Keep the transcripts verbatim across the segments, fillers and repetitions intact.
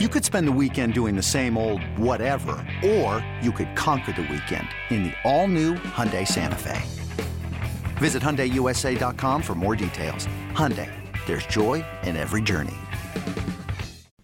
You could spend the weekend doing the same old whatever, or you could conquer the weekend in the all-new Hyundai Santa Fe. Visit Hyundai U S A dot com for more details. Hyundai, there's joy in every journey.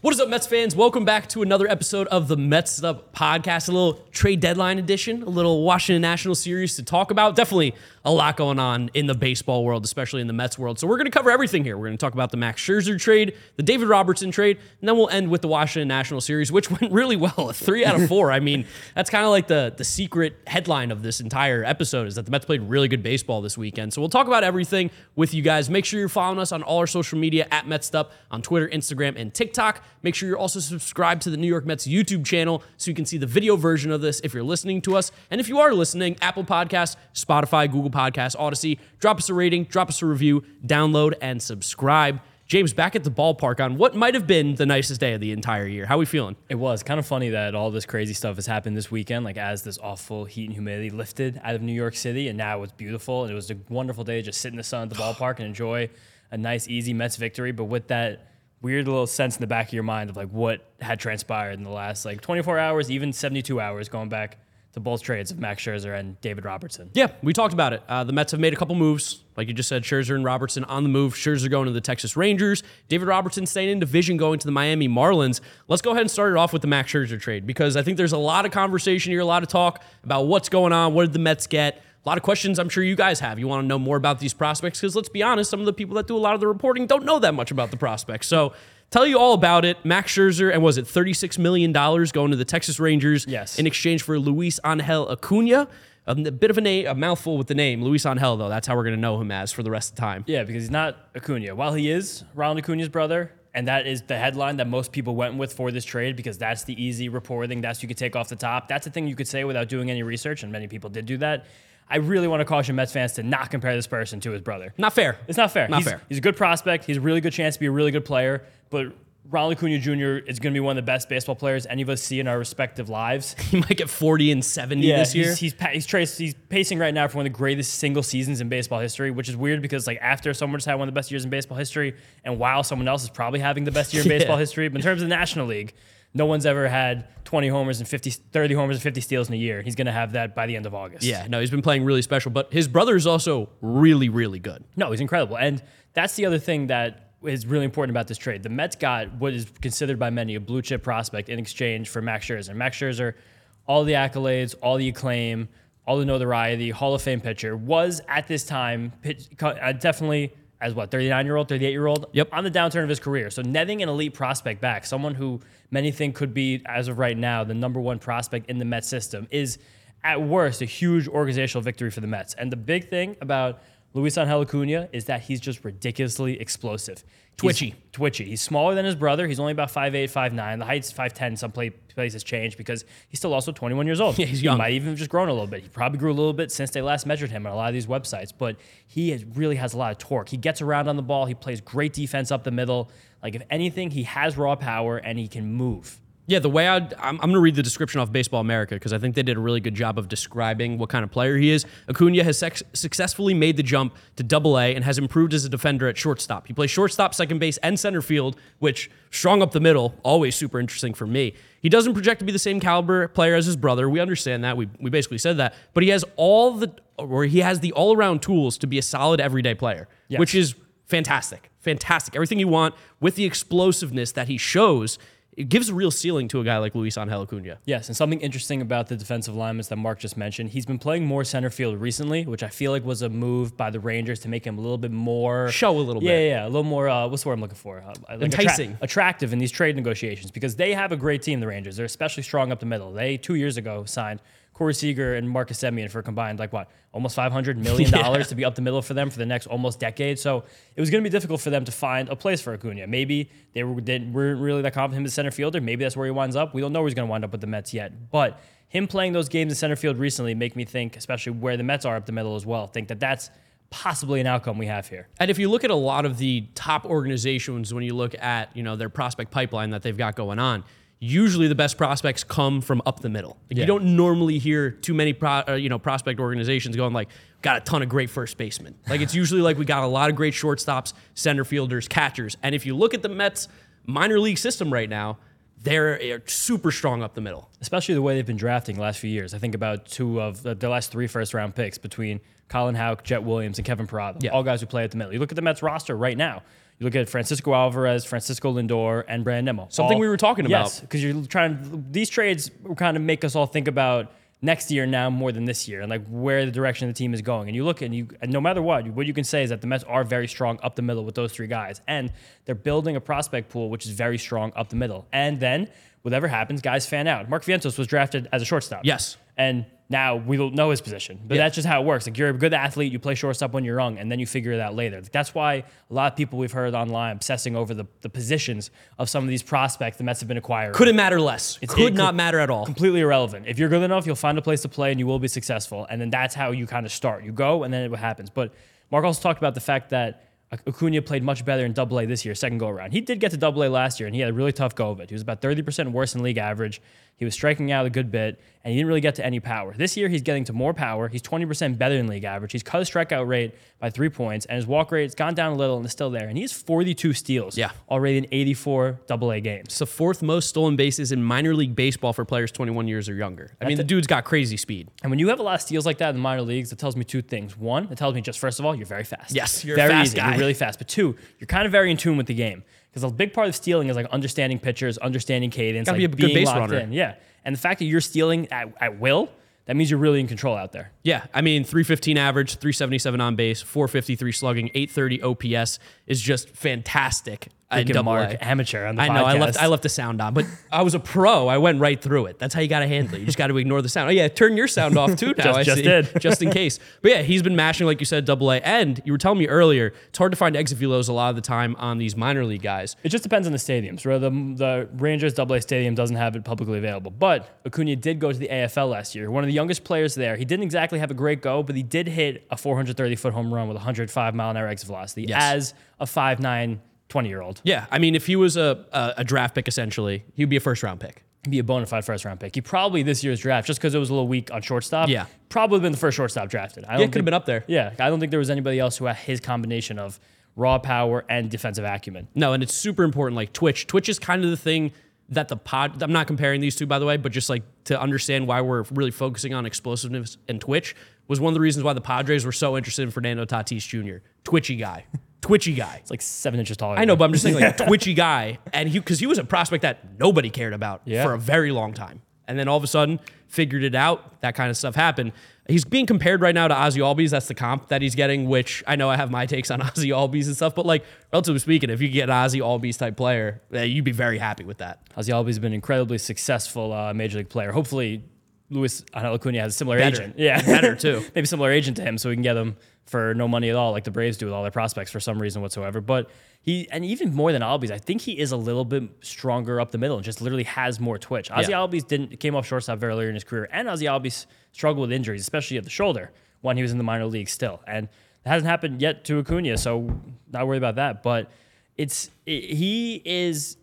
What is up, Mets fans? Welcome back to another episode of the Mets Up Podcast, a little trade deadline edition, a little Washington National series to talk about. Definitely a lot going on in the baseball world, especially in the Mets world. So we're going to cover everything here. We're going to talk about the Max Scherzer trade, the David Robertson trade, and then we'll end with the Washington National series, which went really well, a three out of four. I mean, that's kind of like the, the secret headline of this entire episode is that the Mets played really good baseball this weekend. So we'll talk about everything with you guys. Make sure you're following us on all our social media at MetsUp on Twitter, Instagram, and TikTok. Make sure you're also subscribed to the New York Mets YouTube channel so you can see the video version of this if you're listening to us. And if you are listening, Apple Podcasts, Spotify, Google Podcasts, Odyssey, drop us a rating, drop us a review, download, and subscribe. James, back at the ballpark on what might have been the nicest day of the entire year. How are we feeling? It was kind of funny that all this crazy stuff has happened this weekend, like as this awful heat and humidity lifted out of New York City, and now it's beautiful, and it was a wonderful day to just sit in the sun at the ballpark and enjoy a nice, easy Mets victory, but with that weird little sense in the back of your mind of like what had transpired in the last like twenty-four hours, even seventy-two hours, going back to both trades of Max Scherzer and David Robertson. Yeah, we talked about it. Uh, the Mets have made a couple moves. Like you just said, Scherzer and Robertson on the move. Scherzer going to the Texas Rangers. David Robertson staying in division, going to the Miami Marlins. Let's go ahead and start it off with the Max Scherzer trade because I think there's a lot of conversation here, a lot of talk about what's going on, what did the Mets get. A lot of questions I'm sure you guys have. You want to know more about these prospects because let's be honest, some of the people that do a lot of the reporting don't know that much about the prospects. So tell you all about it. Max Scherzer, and was it thirty-six million dollars going to the Texas Rangers yes. in exchange for Luisangel Acuña? A bit of a, name, a mouthful with the name. Luisangel, though, that's how we're going to know him as for the rest of the time. Yeah, because he's not Acuña. While he is Ronald Acuña's brother, and that is the headline that most people went with for this trade because that's the easy reporting. That's what you could take off the top. That's the thing you could say without doing any research, and many people did do that. I really want to caution Mets fans to not compare this person to his brother. Not fair. It's not fair. Not he's, fair. He's a good prospect. He's a really good chance to be a really good player. But Ronald Acuña Junior is going to be one of the best baseball players any of us see in our respective lives. He might get forty and seventy yeah, this year. He's he's, he's, traced, he's pacing right now for one of the greatest single seasons in baseball history, which is weird because like after someone's had one of the best years in baseball history, and while someone else is probably having the best year in yeah. baseball history, but in terms of the National League, no one's ever had twenty homers and fifty, thirty homers and fifty steals in a year. He's going to have that by the end of August. Yeah, no, he's been playing really special, but his brother is also really, really good. No, he's incredible. And that's the other thing that is really important about this trade. The Mets got what is considered by many a blue chip prospect in exchange for Max Scherzer. Max Scherzer, all the accolades, all the acclaim, all the notoriety, Hall of Fame pitcher, was at this time pitch, definitely as what, thirty-nine-year-old, thirty-eight-year-old, yep. on the downturn of his career. So netting an elite prospect back, someone who many think could be, as of right now, the number one prospect in the Mets system, is at worst a huge organizational victory for the Mets. And the big thing about Luisangel Acuña is that he's just ridiculously explosive. Twitchy. He's twitchy. He's smaller than his brother. He's only about five eight, five nine. The height's five ten. Some play, places change because he's still also twenty-one years old. Yeah, he's young. He might even have just grown a little bit. He probably grew a little bit since they last measured him on a lot of these websites, but he has, really has a lot of torque. He gets around on the ball. He plays great defense up the middle. Like, if anything, he has raw power and he can move. Yeah, the way I'd, I'm, I'm going to read the description off Baseball America because I think they did a really good job of describing what kind of player he is. Acuña has sex, successfully made the jump to Double A and has improved as a defender at shortstop. He plays shortstop, second base, and center field, which strong up the middle, always super interesting for me. He doesn't project to be the same caliber player as his brother. We understand that. We we basically said that. But he has all the or he has the all-around tools to be a solid everyday player, yes. which is fantastic, fantastic. Everything you want with the explosiveness that he shows. It gives a real ceiling to a guy like Luisangel Acuña. Yes, and something interesting about the defensive linemen that Mark just mentioned, he's been playing more center field recently, which I feel like was a move by the Rangers to make him a little bit more... Show a little yeah, bit. Yeah, yeah, a little more, uh, what's the word I'm looking for? Uh, like Enticing. Attra- attractive in these trade negotiations, because they have a great team, the Rangers. They're especially strong up the middle. They, two years ago, signed Corey Seager and Marcus Semien for combined, like what, almost five hundred million dollars yeah. to be up the middle for them for the next almost decade. So it was going to be difficult for them to find a place for Acuña. Maybe they were, didn't, weren't really that confident in the center fielder. Maybe that's where he winds up. We don't know where he's going to wind up with the Mets yet. But him playing those games in center field recently make me think, especially where the Mets are up the middle as well, think that that's possibly an outcome we have here. And if you look at a lot of the top organizations, when you look at, you know, their prospect pipeline that they've got going on, usually the best prospects come from up the middle. Like yeah. You don't normally hear too many pro, uh, you know, prospect organizations going like, got a ton of great first basemen. Like it's usually like we got a lot of great shortstops, center fielders, catchers. And if you look at the Mets minor league system right now, They're super strong up the middle. Especially the way they've been drafting the last few years. I think about two of the last three first-round picks between Colin Houck, Jet Williams, and Kevin Parada. Yeah. All guys who play at the middle. You look at the Mets roster right now. You look at Francisco Alvarez, Francisco Lindor, and Brandon Nimmo. Something all, we were talking about. Yes, because you're trying. These trades kind of make us all think about next year now more than this year, and like where the direction of the team is going. And you look and you, and no matter what, what you can say is that the Mets are very strong up the middle with those three guys, and they're building a prospect pool which is very strong up the middle. And then whatever happens, guys fan out. Mark Vientos was drafted as a shortstop. Yes, and now we don't know his position, but yeah. That's just how it works. Like, you're a good athlete, you play shortstop when you're young, and then you figure it out later. That's why a lot of people we've heard online obsessing over the, the positions of some of these prospects the Mets have been acquiring. Couldn't matter less. It's, could it, not could, matter at all. Completely irrelevant. If you're good enough, you'll find a place to play and you will be successful. And then that's how you kind of start. You go, and then it happens. But Mark also talked about the fact that Acuña played much better in Double A this year, second go around. He did get to Double A last year, and he had a really tough go of it. He was about thirty percent worse than league average. He was striking out a good bit, and he didn't really get to any power. This year, he's getting to more power. He's twenty percent better than league average. He's cut his strikeout rate by three points, and his walk rate's gone down a little and is still there. And he has forty-two steals yeah. already in eighty-four Double A games. It's the fourth most stolen bases in minor league baseball for players twenty-one years or younger. I That's mean, the, the dude's got crazy speed. And when you have a lot of steals like that in the minor leagues, it tells me two things. One, it tells me just, first of all, you're very fast. Yes, you're very a fast easy. guy. You're really fast. But two, you're kind of very in tune with the game, because a big part of stealing is like understanding pitchers, understanding cadence, Gotta like be a being good base locked runner. in. Yeah, and the fact that you're stealing at, at will, that means you're really in control out there. Yeah, I mean, three fifteen average, three seventy-seven on base, four fifty-three slugging, eight thirty O P S is just fantastic. I Mark, amateur on the I podcast. know, I left, I left the sound on, but I was a pro. I went right through it. That's how you got to handle it. You just got to ignore the sound. Oh, yeah, turn your sound off too now. just, I just see, did. Just in case. But yeah, he's been mashing, like you said, Double A. And you were telling me earlier, it's hard to find exit velos a lot of the time on these minor league guys. It just depends on the stadiums. Right? The, the Rangers Double A stadium doesn't have it publicly available. But Acuña did go to the A F L last year. One of the youngest players there. He didn't exactly have a great go, but he did hit a four thirty foot home run with one hundred five mile an hour exit velocity yes. as a five nine twenty-year-old. Yeah, I mean, if he was a, a a draft pick, essentially, he'd be a first-round pick. He'd be a bona fide first-round pick. He probably, this year's draft, just because it was a little weak on shortstop, yeah. probably been the first shortstop drafted. I yeah, could have been up there. Yeah, I don't think there was anybody else who had his combination of raw power and defensive acumen. No, and it's super important, like Twitch. Twitch is kind of the thing that the pod... I'm not comparing these two, by the way, but just like to understand why we're really focusing on explosiveness and Twitch was one of the reasons why the Padres were so interested in Fernando Tatis Junior Twitchy guy. Twitchy guy. It's like seven inches taller. I know, but I'm just saying, like, twitchy guy. And he, because he was a prospect that nobody cared about yeah. for a very long time. And then all of a sudden, figured it out. That kind of stuff happened. He's being compared right now to Ozzie Albies. That's the comp that he's getting, which I know I have my takes on Ozzie Albies and stuff. But, like, relatively speaking, if you get an Ozzie Albies type player, you'd be very happy with that. Ozzie Albies has been an incredibly successful uh, major league player. Hopefully, Luisangel Acuña has a similar better. agent. Yeah, better too. Maybe similar agent to him, so we can get him for no money at all, like the Braves do with all their prospects for some reason whatsoever. But he, and even more than Albies, I think he is a little bit stronger up the middle and just literally has more twitch. Ozzie yeah. Albies didn't came off shortstop very early in his career, and Ozzie Albies struggled with injuries, especially at the shoulder when he was in the minor league still. And that hasn't happened yet to Acuña, so not worried about that. But it's it, he is.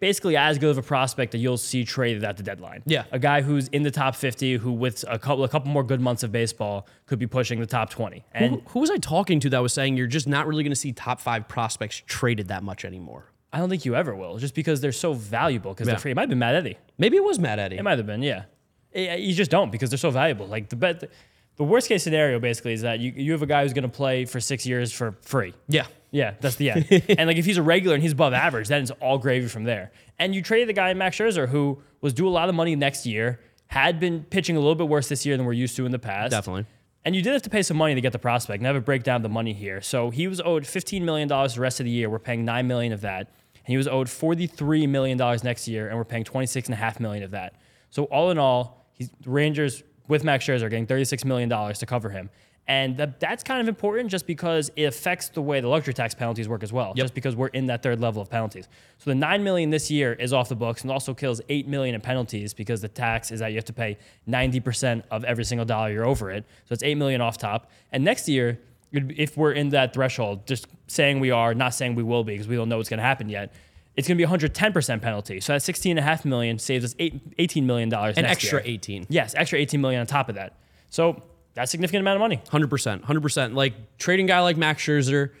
basically as good of a prospect that you'll see traded at the deadline. Yeah. A guy who's in the top fifty, who with a couple a couple more good months of baseball could be pushing the top twenty. And who, who was I talking to that was saying you're just not really going to see top five prospects traded that much anymore? I don't think you ever will, just because they're so valuable, because yeah. they're free. It might have been Matt Eddy. Maybe it was Matt Eddy. It might have been, yeah. It, you just don't, because they're so valuable. Like the bet, the worst case scenario basically is that you, you have a guy who's going to play for six years for free. Yeah. Yeah, that's the end. And like if he's a regular and he's above average, then it's all gravy from there. And you traded the guy, Max Scherzer, who was due a lot of money next year, had been pitching a little bit worse this year than we're used to in the past. Definitely. And you did have to pay some money to get the prospect. And I have a breakdown of the money here. So he was owed fifteen million dollars the rest of the year. We're paying nine million dollars of that. And he was owed forty-three million dollars next year, and we're paying twenty-six point five million dollars of that. So all in all, he's, the Rangers with Max Scherzer are getting thirty-six million dollars to cover him. And that, that's kind of important just because it affects the way the luxury tax penalties work as well, yep. just because we're in that third level of penalties. So the nine million dollars this year is off the books and also kills eight million dollars in penalties because the tax is that you have to pay ninety percent of every single dollar you're over it. So it's eight million dollars off top. And next year, if we're in that threshold, just saying we are, not saying we will be because we don't know what's going to happen yet, it's going to be one hundred ten percent penalty. So that sixteen point five million dollars saves us eighteen million dollars next year. An extra eighteen. Yes, extra eighteen million dollars on top of that. So... that's a significant amount of money. one hundred percent. one hundred percent. Like, trading a guy like Max Scherzer,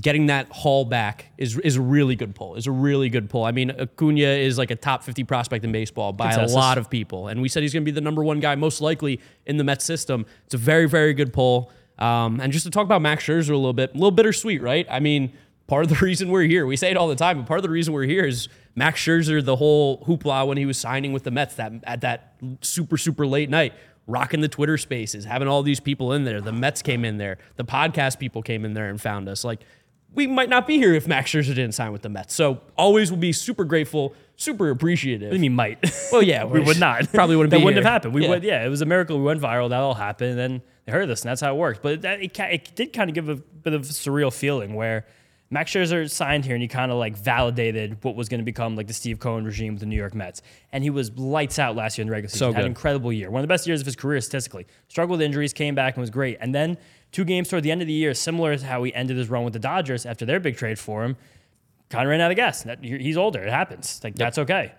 getting that haul back is is a really good pull. Is a really good pull. I mean, Acuña is like a top fifty prospect in baseball by Consensus. a lot of people. And we said he's going to be the number one guy most likely in the Mets system. It's a very, very good pull. Um, and just to talk about Max Scherzer a little bit, a little bittersweet, right? I mean, part of the reason we're here, we say it all the time, but part of the reason we're here is Max Scherzer, the whole hoopla when he was signing with the Mets that at that super, super late night, rocking the Twitter spaces, having all these people in there. The Mets came in there. The podcast people came in there and found us. Like, we might not be here if Max Scherzer didn't sign with the Mets. So always will be super grateful, super appreciative. We mean might. Well, yeah. we would not. Probably wouldn't be here. That wouldn't have happened. We yeah. would. Yeah, it was a miracle. We went viral. That all happened. And then they heard us, and that's how it worked. But that, it, it did kind of give a bit of a surreal feeling where Max Scherzer signed here, and he kind of like validated what was going to become like the Steve Cohen regime with the New York Mets. And he was lights out last year in the regular season. So had an incredible year. One of the best years of his career statistically. Struggled with injuries, came back, and was great. And then two games toward the end of the year, similar to how he ended his run with the Dodgers after their big trade for him, kind of ran out of gas. That, he's older. It happens. Like, yep. That's okay.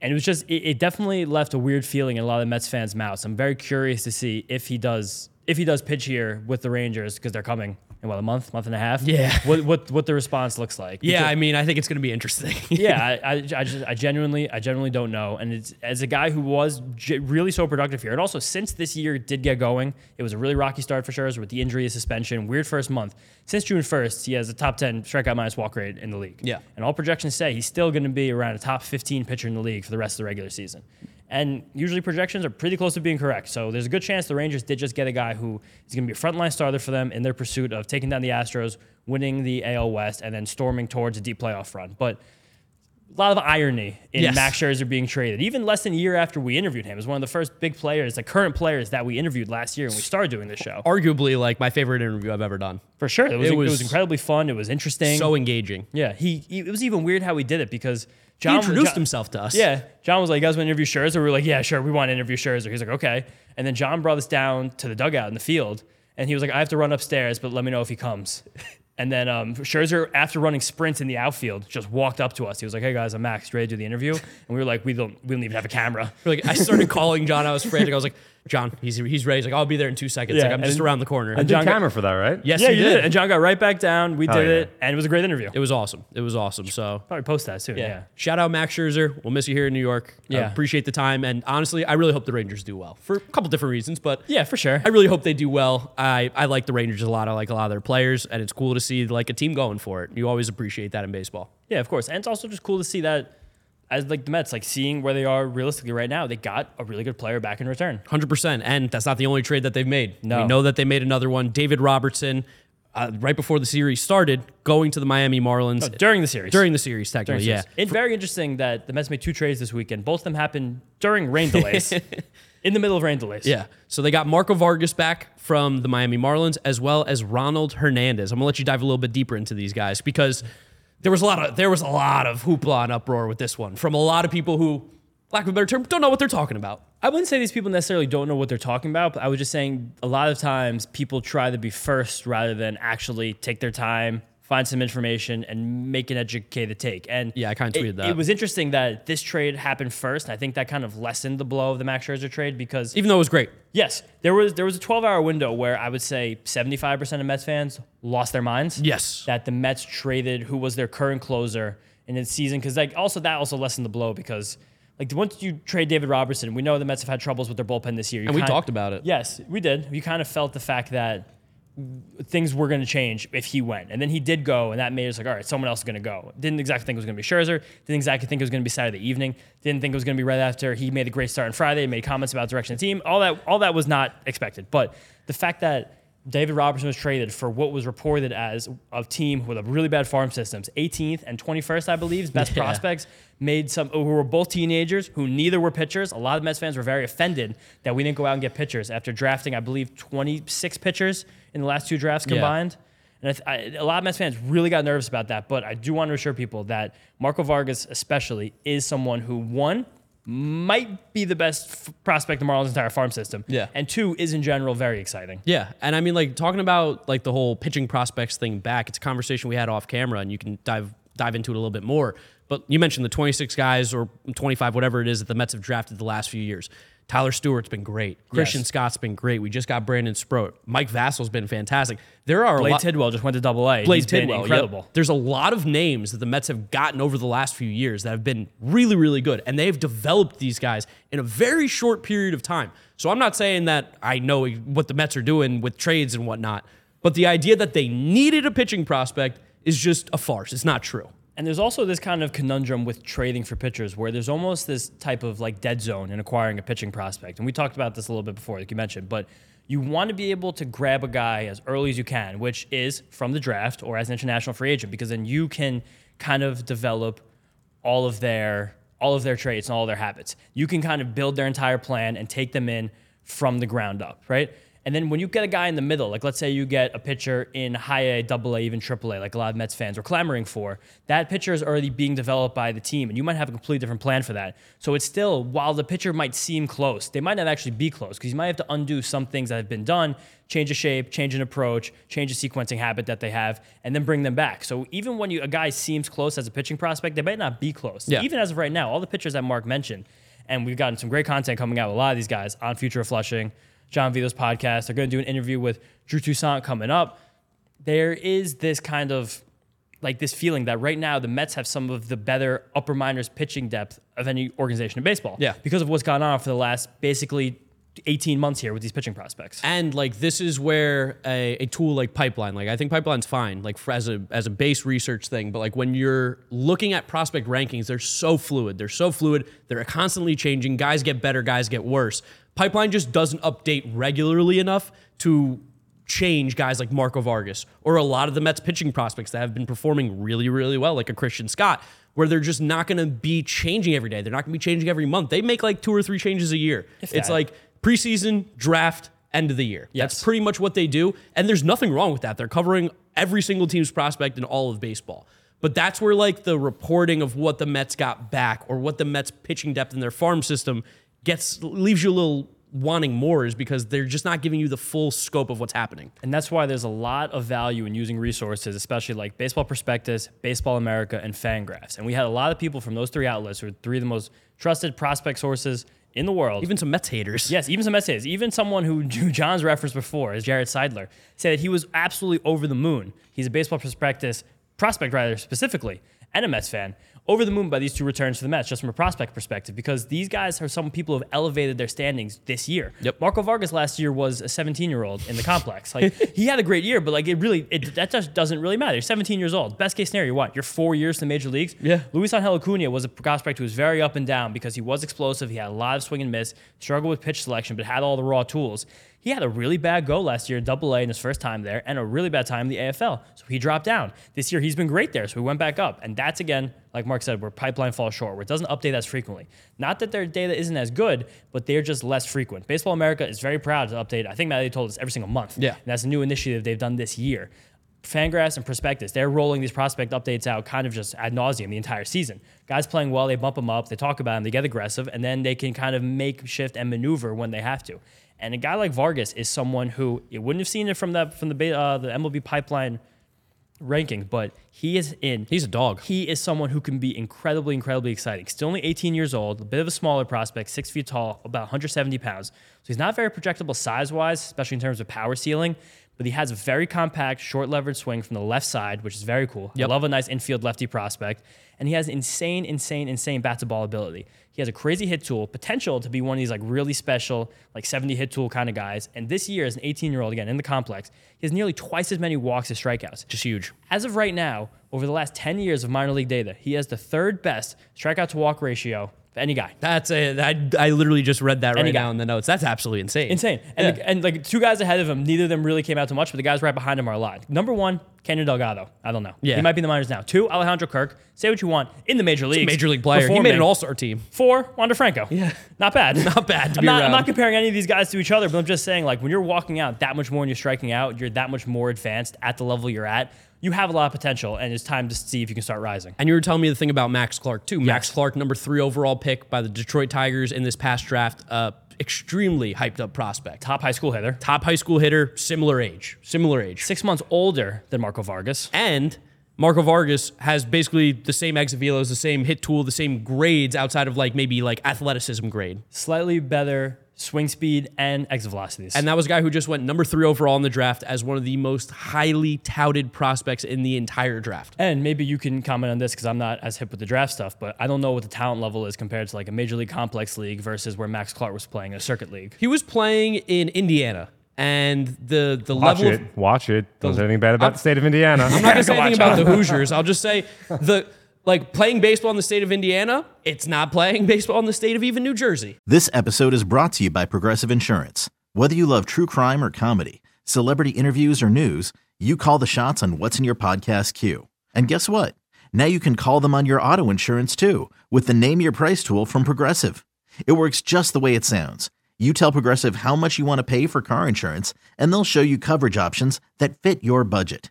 And it was just, it, it definitely left a weird feeling in a lot of the Mets fans' mouths. I'm very curious to see if he does, if he does pitch here with the Rangers, because they're coming in what, a month, month and a half? Yeah. What what what the response looks like. Because, yeah, I mean, I think it's going to be interesting. yeah, I I, I, just, I genuinely I genuinely don't know. And it's, as a guy who was j- really so productive here, and also since this year did get going, it was a really rocky start for Scherzer with the injury, suspension, weird first month. Since June first, he has a top ten strikeout minus walk rate in the league. Yeah. And all projections say he's still going to be around a top fifteen pitcher in the league for the rest of the regular season. And usually projections are pretty close to being correct. So there's a good chance the Rangers did just get a guy who is going to be a frontline starter for them in their pursuit of taking down the Astros, winning the A L West, and then storming towards a deep playoff run. But a lot of irony in yes. Max Scherzer being traded. Even less than a year after we interviewed him, it was one of the first big players, the current players that we interviewed last year when we started doing this show. Arguably, like, my favorite interview I've ever done. For sure. It was, it was, it was incredibly fun. It was interesting. So engaging. Yeah. He, he. It was even weird how he did it because John he introduced John, himself to us. Yeah. John was like, you guys want to interview Scherzer? We were like, yeah, sure. We want to interview Scherzer. He's like, okay. And then John brought us down to the dugout in the field. And he was like, I have to run upstairs, but let me know if he comes. And then um, Scherzer, after running sprints in the outfield, just walked up to us. He was like, hey, guys, I'm Max. Ready to do the interview? And we were like, we don't we don't even have a camera. We're like, I started calling John. I was frantic. I was like, John, he's he's ready. He's like, I'll be there in two seconds. Yeah, like, I'm just around the corner. I did John camera got, for that, right? Yes, yeah, he you did. did. And John got right back down. We oh, did yeah. it. And it was a great interview. It was awesome. It was awesome. So probably post that soon. Yeah. yeah. Shout out Max Scherzer. We'll miss you here in New York. Yeah. Uh, appreciate the time. And honestly, I really hope the Rangers do well for a couple different reasons. But yeah, for sure. I really hope they do well. I, I like the Rangers a lot. I like a lot of their players. And it's cool to see. See like a team going for it. You always appreciate that in baseball. Yeah, of course. And it's also just cool to see that as like the Mets, like seeing where they are realistically right now, they got a really good player back in return. one hundred percent. And that's not the only trade that they've made. No. We know that they made another one. David Robertson, uh, right before the series started, going to the Miami Marlins. No, during the series. During the series, technically, during the series. yeah. It's very interesting that the Mets made two trades this weekend. Both of them happened during rain delays. In the middle of rain delays. Yeah. So they got Marco Vargas back from the Miami Marlins, as well as Ronald Hernandez. I'm gonna let you dive a little bit deeper into these guys because there was a lot of there was a lot of hoopla and uproar with this one from a lot of people who, lack of a better term, don't know what they're talking about. I wouldn't say these people necessarily don't know what they're talking about, but I was just saying a lot of times people try to be first rather than actually take their time, find some information, and make an educated take. And yeah, I kind of tweeted it, that. It was interesting that this trade happened first, and I think that kind of lessened the blow of the Max Scherzer trade because... Even though it was great. Yes. There was there was a twelve-hour window where I would say seventy-five percent of Mets fans lost their minds. Yes. That the Mets traded who was their current closer in the season. Because like also that also lessened the blow because... Like, once you trade David Robertson, we know the Mets have had troubles with their bullpen this year. You and we talked of, about it. Yes, we did. You kind of felt the fact that things were going to change if he went. And then he did go, and that made us like, all right, someone else is going to go. Didn't exactly think it was going to be Scherzer. Didn't exactly think it was going to be Saturday evening. Didn't think it was going to be right after he made a great start on Friday, made comments about direction of the team. All that, all that was not expected. But the fact that David Robertson was traded for what was reported as a team with a really bad farm systems, eighteenth and twenty-first, I believe, best yeah. prospects, made some who were both teenagers, who neither were pitchers. A lot of Mets fans were very offended that we didn't go out and get pitchers after drafting, I believe, twenty-six pitchers in the last two drafts combined. Yeah. And I th- I, a lot of Mets fans really got nervous about that, but I do want to assure people that Marco Vargas especially is someone who, one, might be the best f- prospect in Marlins' entire farm system. Yeah. And two, is in general very exciting. Yeah. And I mean, like, talking about like the whole pitching prospects thing back, it's a conversation we had off camera, and you can dive dive into it a little bit more. But you mentioned the twenty-six guys or twenty-five, whatever it is, that the Mets have drafted the last few years. Tyler Stewart's been great. Christian yes. Scott's been great. We just got Brandon Sproat. Mike Vassal's been fantastic. There are a Blade lot- Tidwell just went to Double A. Blade Tidwell, incredible. Yep. There's a lot of names that the Mets have gotten over the last few years that have been really, really good, and they've developed these guys in a very short period of time. So I'm not saying that I know what the Mets are doing with trades and whatnot, but the idea that they needed a pitching prospect is just a farce. It's not true. And there's also this kind of conundrum with trading for pitchers where there's almost this type of like dead zone in acquiring a pitching prospect. And we talked about this a little bit before, like you mentioned, but you want to be able to grab a guy as early as you can, which is from the draft or as an international free agent, because then you can kind of develop all of their all of their traits and all of their habits. You can kind of build their entire plan and take them in from the ground up, right? And then when you get a guy in the middle, like let's say you get a pitcher in high A, double A, even triple A, like a lot of Mets fans are clamoring for, that pitcher is already being developed by the team, and you might have a completely different plan for that. So it's still, while the pitcher might seem close, they might not actually be close, because you might have to undo some things that have been done, change a shape, change an approach, change a sequencing habit that they have, and then bring them back. So even when you, a guy seems close as a pitching prospect, they might not be close. Yeah. Even as of right now, all the pitchers that Mark mentioned, and we've gotten some great content coming out with a lot of these guys on Future of Flushing, John Vito's podcast. They're going to do an interview with Drew Toussaint coming up. There is this kind of like this feeling that right now the Mets have some of the better upper minors pitching depth of any organization in baseball. Yeah. Because of what's gone on for the last basically eighteen months here with these pitching prospects. And like this is where a, a tool like Pipeline, like I think Pipeline's fine, like for, as a as a base research thing, but like when you're looking at prospect rankings, they're so fluid. They're so fluid. They're constantly changing. Guys get better, guys get worse. Pipeline just doesn't update regularly enough to change guys like Marco Vargas or a lot of the Mets pitching prospects that have been performing really, really well, like a Christian Scott, where they're just not going to be changing every day. They're not going to be changing every month. They make like two or three changes a year. If it's that. Like preseason, draft, end of the year. Yes. That's pretty much what they do. And there's nothing wrong with that. They're covering every single team's prospect in all of baseball. But that's where like the reporting of what the Mets got back or what the Mets pitching depth in their farm system gets leaves you a little wanting more, is because they're just not giving you the full scope of what's happening. And that's why there's a lot of value in using resources, especially like Baseball Prospectus, Baseball America, and Fangraphs. And we had a lot of people from those three outlets who are three of the most trusted prospect sources in the world. Even some Mets haters. Yes, even some Mets haters. Even someone who John's referenced before, is Jared Seidler, said that he was absolutely over the moon. He's a Baseball Prospectus prospect writer specifically, and a Mets fan, over the moon by these two returns for the Mets, just from a prospect perspective, because these guys are some people who have elevated their standings this year. Yep. Marco Vargas last year was a seventeen-year-old in the complex. Like he had a great year, but like it really, it, that just doesn't really matter. You're seventeen years old. Best case scenario, what? You're four years to the major leagues? Yeah. Luisangel Acuña was a prospect who was very up and down because he was explosive. He had a lot of swing and miss, struggled with pitch selection, but had all the raw tools. He had a really bad go last year in Double A in his first time there, and a really bad time in the A F L. So he dropped down. This year, he's been great there, so he went back up. And that's, again, like Mark said, where Pipeline falls short, where it doesn't update as frequently. Not that their data isn't as good, but they're just less frequent. Baseball America is very proud to update. I think Matt Eddy told us every single month. Yeah. And that's a new initiative they've done this year. Fangraphs and Prospectus, they're rolling these prospect updates out kind of just ad nauseum the entire season. Guys playing well, they bump them up, they talk about them, they get aggressive, and then they can kind of make, shift, and maneuver when they have to. And a guy like Vargas is someone who you wouldn't have seen it from the from the uh, the M L B Pipeline rankings, but he is in. He's a dog. He is someone who can be incredibly, incredibly exciting. Still only eighteen years old, a bit of a smaller prospect, six feet tall, about one hundred seventy pounds. So he's not very projectable size-wise, especially in terms of power ceiling, but he has a very compact, short-leverage swing from the left side, which is very cool. Yep. I love a nice infield lefty prospect. And he has insane, insane, insane bat-to-ball ability. He has a crazy hit tool, potential to be one of these like really special, like seventy hit tool kind of guys. And this year, as an eighteen-year-old, again, in the complex, he has nearly twice as many walks as strikeouts. Just huge. As of right now, over the last ten years of minor league data, he has the third best strikeout-to-walk ratio for any guy. That's a, I, I literally just read that any right guy. Now in the notes. That's absolutely insane. Insane. And, yeah. the, and like two guys ahead of him, neither of them really came out too much, but the guys right behind him are a lot. Number one, Kenan Delgado. I don't know. Yeah. He might be in the minors now. Two, Alejandro Kirk. Say what you want. In the major leagues. Major league player. Performing. He made an all-star team. Four, Wander Franco. Yeah. Not bad. Not bad to be I'm not, I'm not comparing any of these guys to each other, but I'm just saying, like, when you're walking out that much more and you're striking out, you're that much more advanced at the level you're at. You have a lot of potential, and it's time to see if you can start rising. And you were telling me the thing about Max Clark, too. Yes. Max Clark, number three overall pick by the Detroit Tigers in this past draft. Uh, extremely hyped-up prospect. Top high school hitter. Top high school hitter, similar age. Similar age. Six months older than Marco Vargas. And Marco Vargas has basically the same exit velos, the same hit tool, the same grades outside of like maybe like athleticism grade. Slightly better swing speed, and exit velocities. And that was a guy who just went number three overall in the draft as one of the most highly touted prospects in the entire draft. And maybe you can comment on this because I'm not as hip with the draft stuff, but I don't know what the talent level is compared to like a major league complex league versus where Max Clark was playing, a circuit league. He was playing in Indiana. And the, the watch level... Watch it. Watch it. Don't say anything bad about I'm, the state of Indiana. I'm not going to say anything about the Hoosiers. I'll just say the... Like, playing baseball in the state of Indiana, it's not playing baseball in the state of even New Jersey. This episode is brought to you by Progressive Insurance. Whether you love true crime or comedy, celebrity interviews or news, you call the shots on what's in your podcast queue. And guess what? Now you can call them on your auto insurance, too, with the Name Your Price tool from Progressive. It works just the way it sounds. You tell Progressive how much you want to pay for car insurance, and they'll show you coverage options that fit your budget.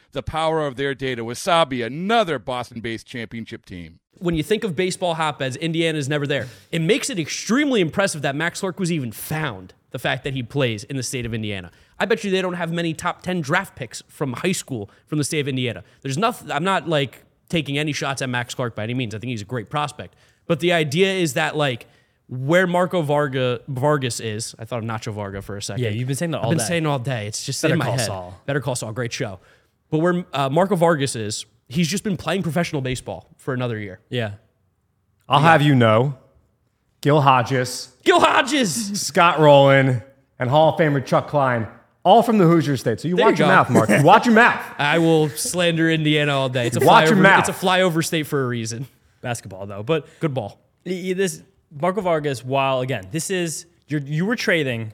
the power of their data. Wasabi, another Boston-based championship team. When you think of baseball hotbeds, Indiana's never there. It makes it extremely impressive that Max Clark was even found, the fact that he plays in the state of Indiana. I bet you they don't have many top ten draft picks from high school from the state of Indiana. There's nothing. I'm not, like, taking any shots at Max Clark by any means. I think he's a great prospect. But the idea is that, like, where Marco Varga, Vargas is, I thought of Nacho Varga for a second. Yeah, you've been saying that all day. I've been day. saying all day. It's just Better in my Call head. Saul. Better Call Saul, great show. But where uh, Marco Vargas is, he's just been playing professional baseball for another year. Yeah. I'll yeah. have you know, Gil Hodges. Gil Hodges! Scott Rowland, and Hall of Famer Chuck Klein, all from the Hoosier State. So you there watch you your mouth, Mark. You watch your mouth. I will slander Indiana all day. It's a watch flyover, your mouth. It's a flyover state for a reason. Basketball, though, but good ball. This Marco Vargas, while, again, this is, you're, you were trading...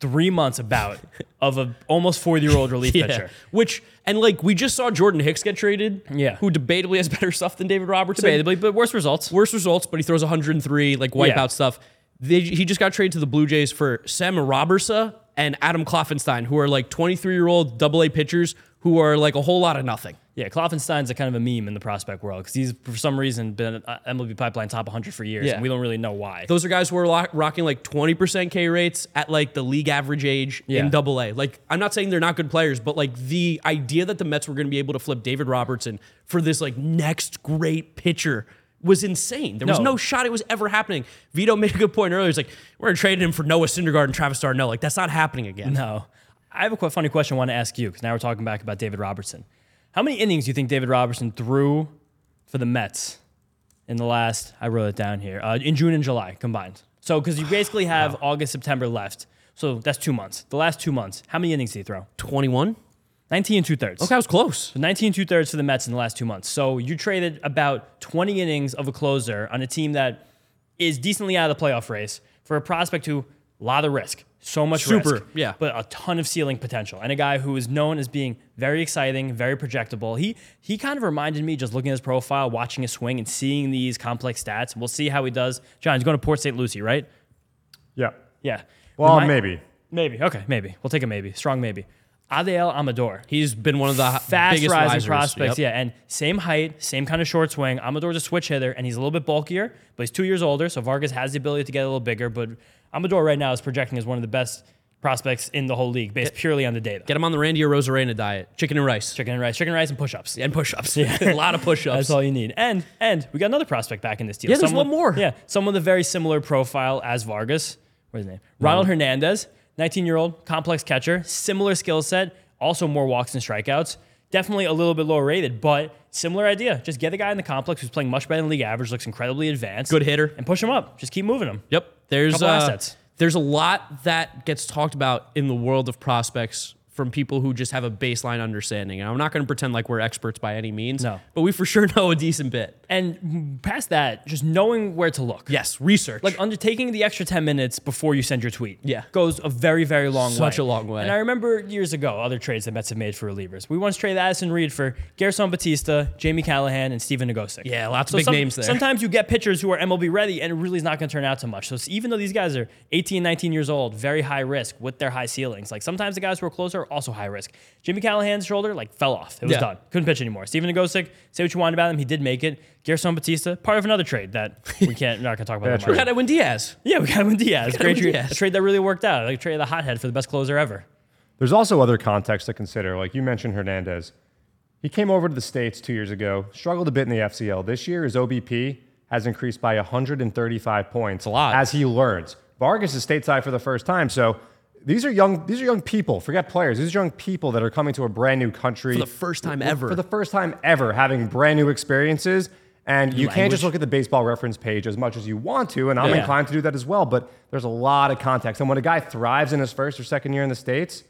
Three months about of a almost forty-year-old relief yeah. pitcher. Which, and like, we just saw Jordan Hicks get traded, yeah. who debatably has better stuff than David Robertson. Debatably, but worse results. Worse results, but he throws one oh three, like, wipeout yeah. stuff. They, he just got traded to the Blue Jays for Sam Robertson and Adam Klopfenstein, who are like twenty-three-year-old double-A pitchers who are like a whole lot of nothing. Yeah, Klopfenstein's a kind of a meme in the prospect world because he's, for some reason, been M L B Pipeline top one hundred for years, yeah. and we don't really know why. Those are guys who are lock, rocking like twenty percent K rates at like the league average age yeah. in double A. Like, I'm not saying they're not good players, but like the idea that the Mets were going to be able to flip David Robertson for this like next great pitcher was insane. There was no. no shot it was ever happening. Vito made a good point earlier. He's like, we're going to trade him for Noah Syndergaard and Travis Darno. Like, that's not happening again. No. I have a funny question I want to ask you because now we're talking back about David Robertson. How many innings do you think David Robertson threw for the Mets in the last, I wrote it down here, uh, in June and July combined? So, because you basically have wow. August, September left. So that's two months. The last two months, how many innings did he throw? twenty-one? nineteen and two-thirds. Okay, I was close. So nineteen and two-thirds for the Mets in the last two months. So you traded about twenty innings of a closer on a team that is decently out of the playoff race for a prospect who, a lot of risk. So much Super, risk, yeah. but a ton of ceiling potential. And a guy who is known as being very exciting, very projectable. He he kind of reminded me, just looking at his profile, watching his swing, and seeing these complex stats. We'll see how he does. John, he's going to Port Saint Lucie, right? Yeah. Yeah. Well, Remind- maybe. Maybe. Okay, maybe. We'll take a maybe. Strong maybe. Adel Amador. He's been one of the fast biggest rising risers. prospects. Yep. Yeah, and same height, same kind of short swing. Amador's a switch hitter, and he's a little bit bulkier, but he's two years older, so Vargas has the ability to get a little bigger. But Amador right now is projecting as one of the best prospects in the whole league, based purely on the data. Get him on the Randy Arozarena diet. Chicken and rice. Chicken and rice. Chicken and rice and push-ups. Yeah, and push-ups. Yeah. A lot of push-ups. That's all you need. And and we got another prospect back in this deal. Yeah, there's someone, one more. Yeah, someone with a very similar profile as Vargas. What's his name? Ronald, Ronald Hernandez. nineteen-year-old, complex catcher, similar skill set, also more walks and strikeouts. Definitely a little bit lower rated, but similar idea. Just get a guy in the complex who's playing much better than league average, looks incredibly advanced. Good hitter. And push him up. Just keep moving him. Yep. There's, Couple uh, assets. There's a lot that gets talked about in the world of prospects from people who just have a baseline understanding. And I'm not going to pretend like we're experts by any means. No. But we for sure know a decent bit. And past that, just knowing where to look. Yes, research. Like undertaking the extra ten minutes before you send your tweet. Yeah. Goes a very, very long Such way. Such a long way. And I remember years ago, other trades that Mets have made for relievers. We once traded Addison Reed for Gerson Batista, Jamie Callahan, and Steven Nugosic. Yeah, lots so of big some, names there. Sometimes you get pitchers who are M L B ready and it really is not going to turn out so much. So even though these guys are eighteen, nineteen years old, very high risk with their high ceilings, like sometimes the guys who are closer also high risk. Jimmy Callahan's shoulder like fell off. It was yeah. done. Couldn't pitch anymore. Steven Nugosic, say what you want about him. He did make it. Gerson Batista, part of another trade that we can't, we're not going to talk about. That much. We got Edwin Diaz. Yeah, we got Edwin Diaz. Great trade. A trade that really worked out. Like a trade of the hothead for the best closer ever. There's also other context to consider. Like you mentioned Hernandez. He came over to the States two years ago, struggled a bit in the F C L. This year, his O B P has increased by one hundred thirty-five points. A lot. As he learns. Vargas is stateside for the first time, so These are young. These are young people. Forget players. These are young people that are coming to a brand new country for the first time ever. For the first time ever, having brand new experiences, and you Language. Can't just look at the baseball reference page as much as you want to. And I'm yeah. inclined to do that as well. But there's a lot of context. And when a guy thrives in his first or second year in the States,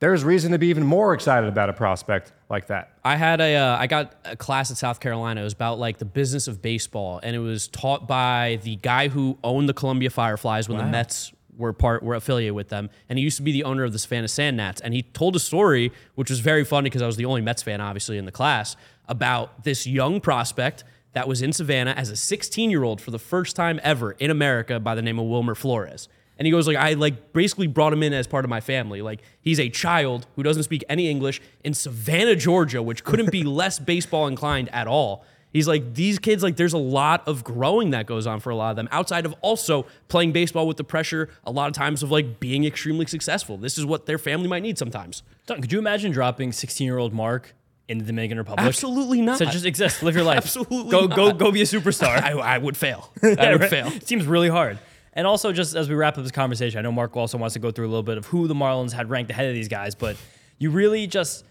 there's reason to be even more excited about a prospect like that. I had a, uh, I got a class in South Carolina. It was about like the business of baseball, and it was taught by the guy who owned the Columbia Fireflies when wow. the Mets were part, were affiliated with them. And he used to be the owner of the Savannah Sand Gnats. And he told a story, which was very funny because I was the only Mets fan, obviously, in the class, about this young prospect that was in Savannah as a sixteen-year-old for the first time ever in America by the name of Wilmer Flores. And he goes, like, I like basically brought him in as part of my family. Like, he's a child who doesn't speak any English in Savannah, Georgia, which couldn't be less baseball inclined at all. He's like, these kids, like, there's a lot of growing that goes on for a lot of them outside of also playing baseball with the pressure a lot of times of, like, being extremely successful. This is what their family might need sometimes. Could you imagine dropping sixteen-year-old Mark in the Dominican Republic? Absolutely not. So just exist. Live your life. Absolutely go, not. Go, go be a superstar. I, I would fail. I yeah, would right? fail. It seems really hard. And also, just as we wrap up this conversation, I know Mark also wants to go through a little bit of who the Marlins had ranked ahead of these guys, but you really just...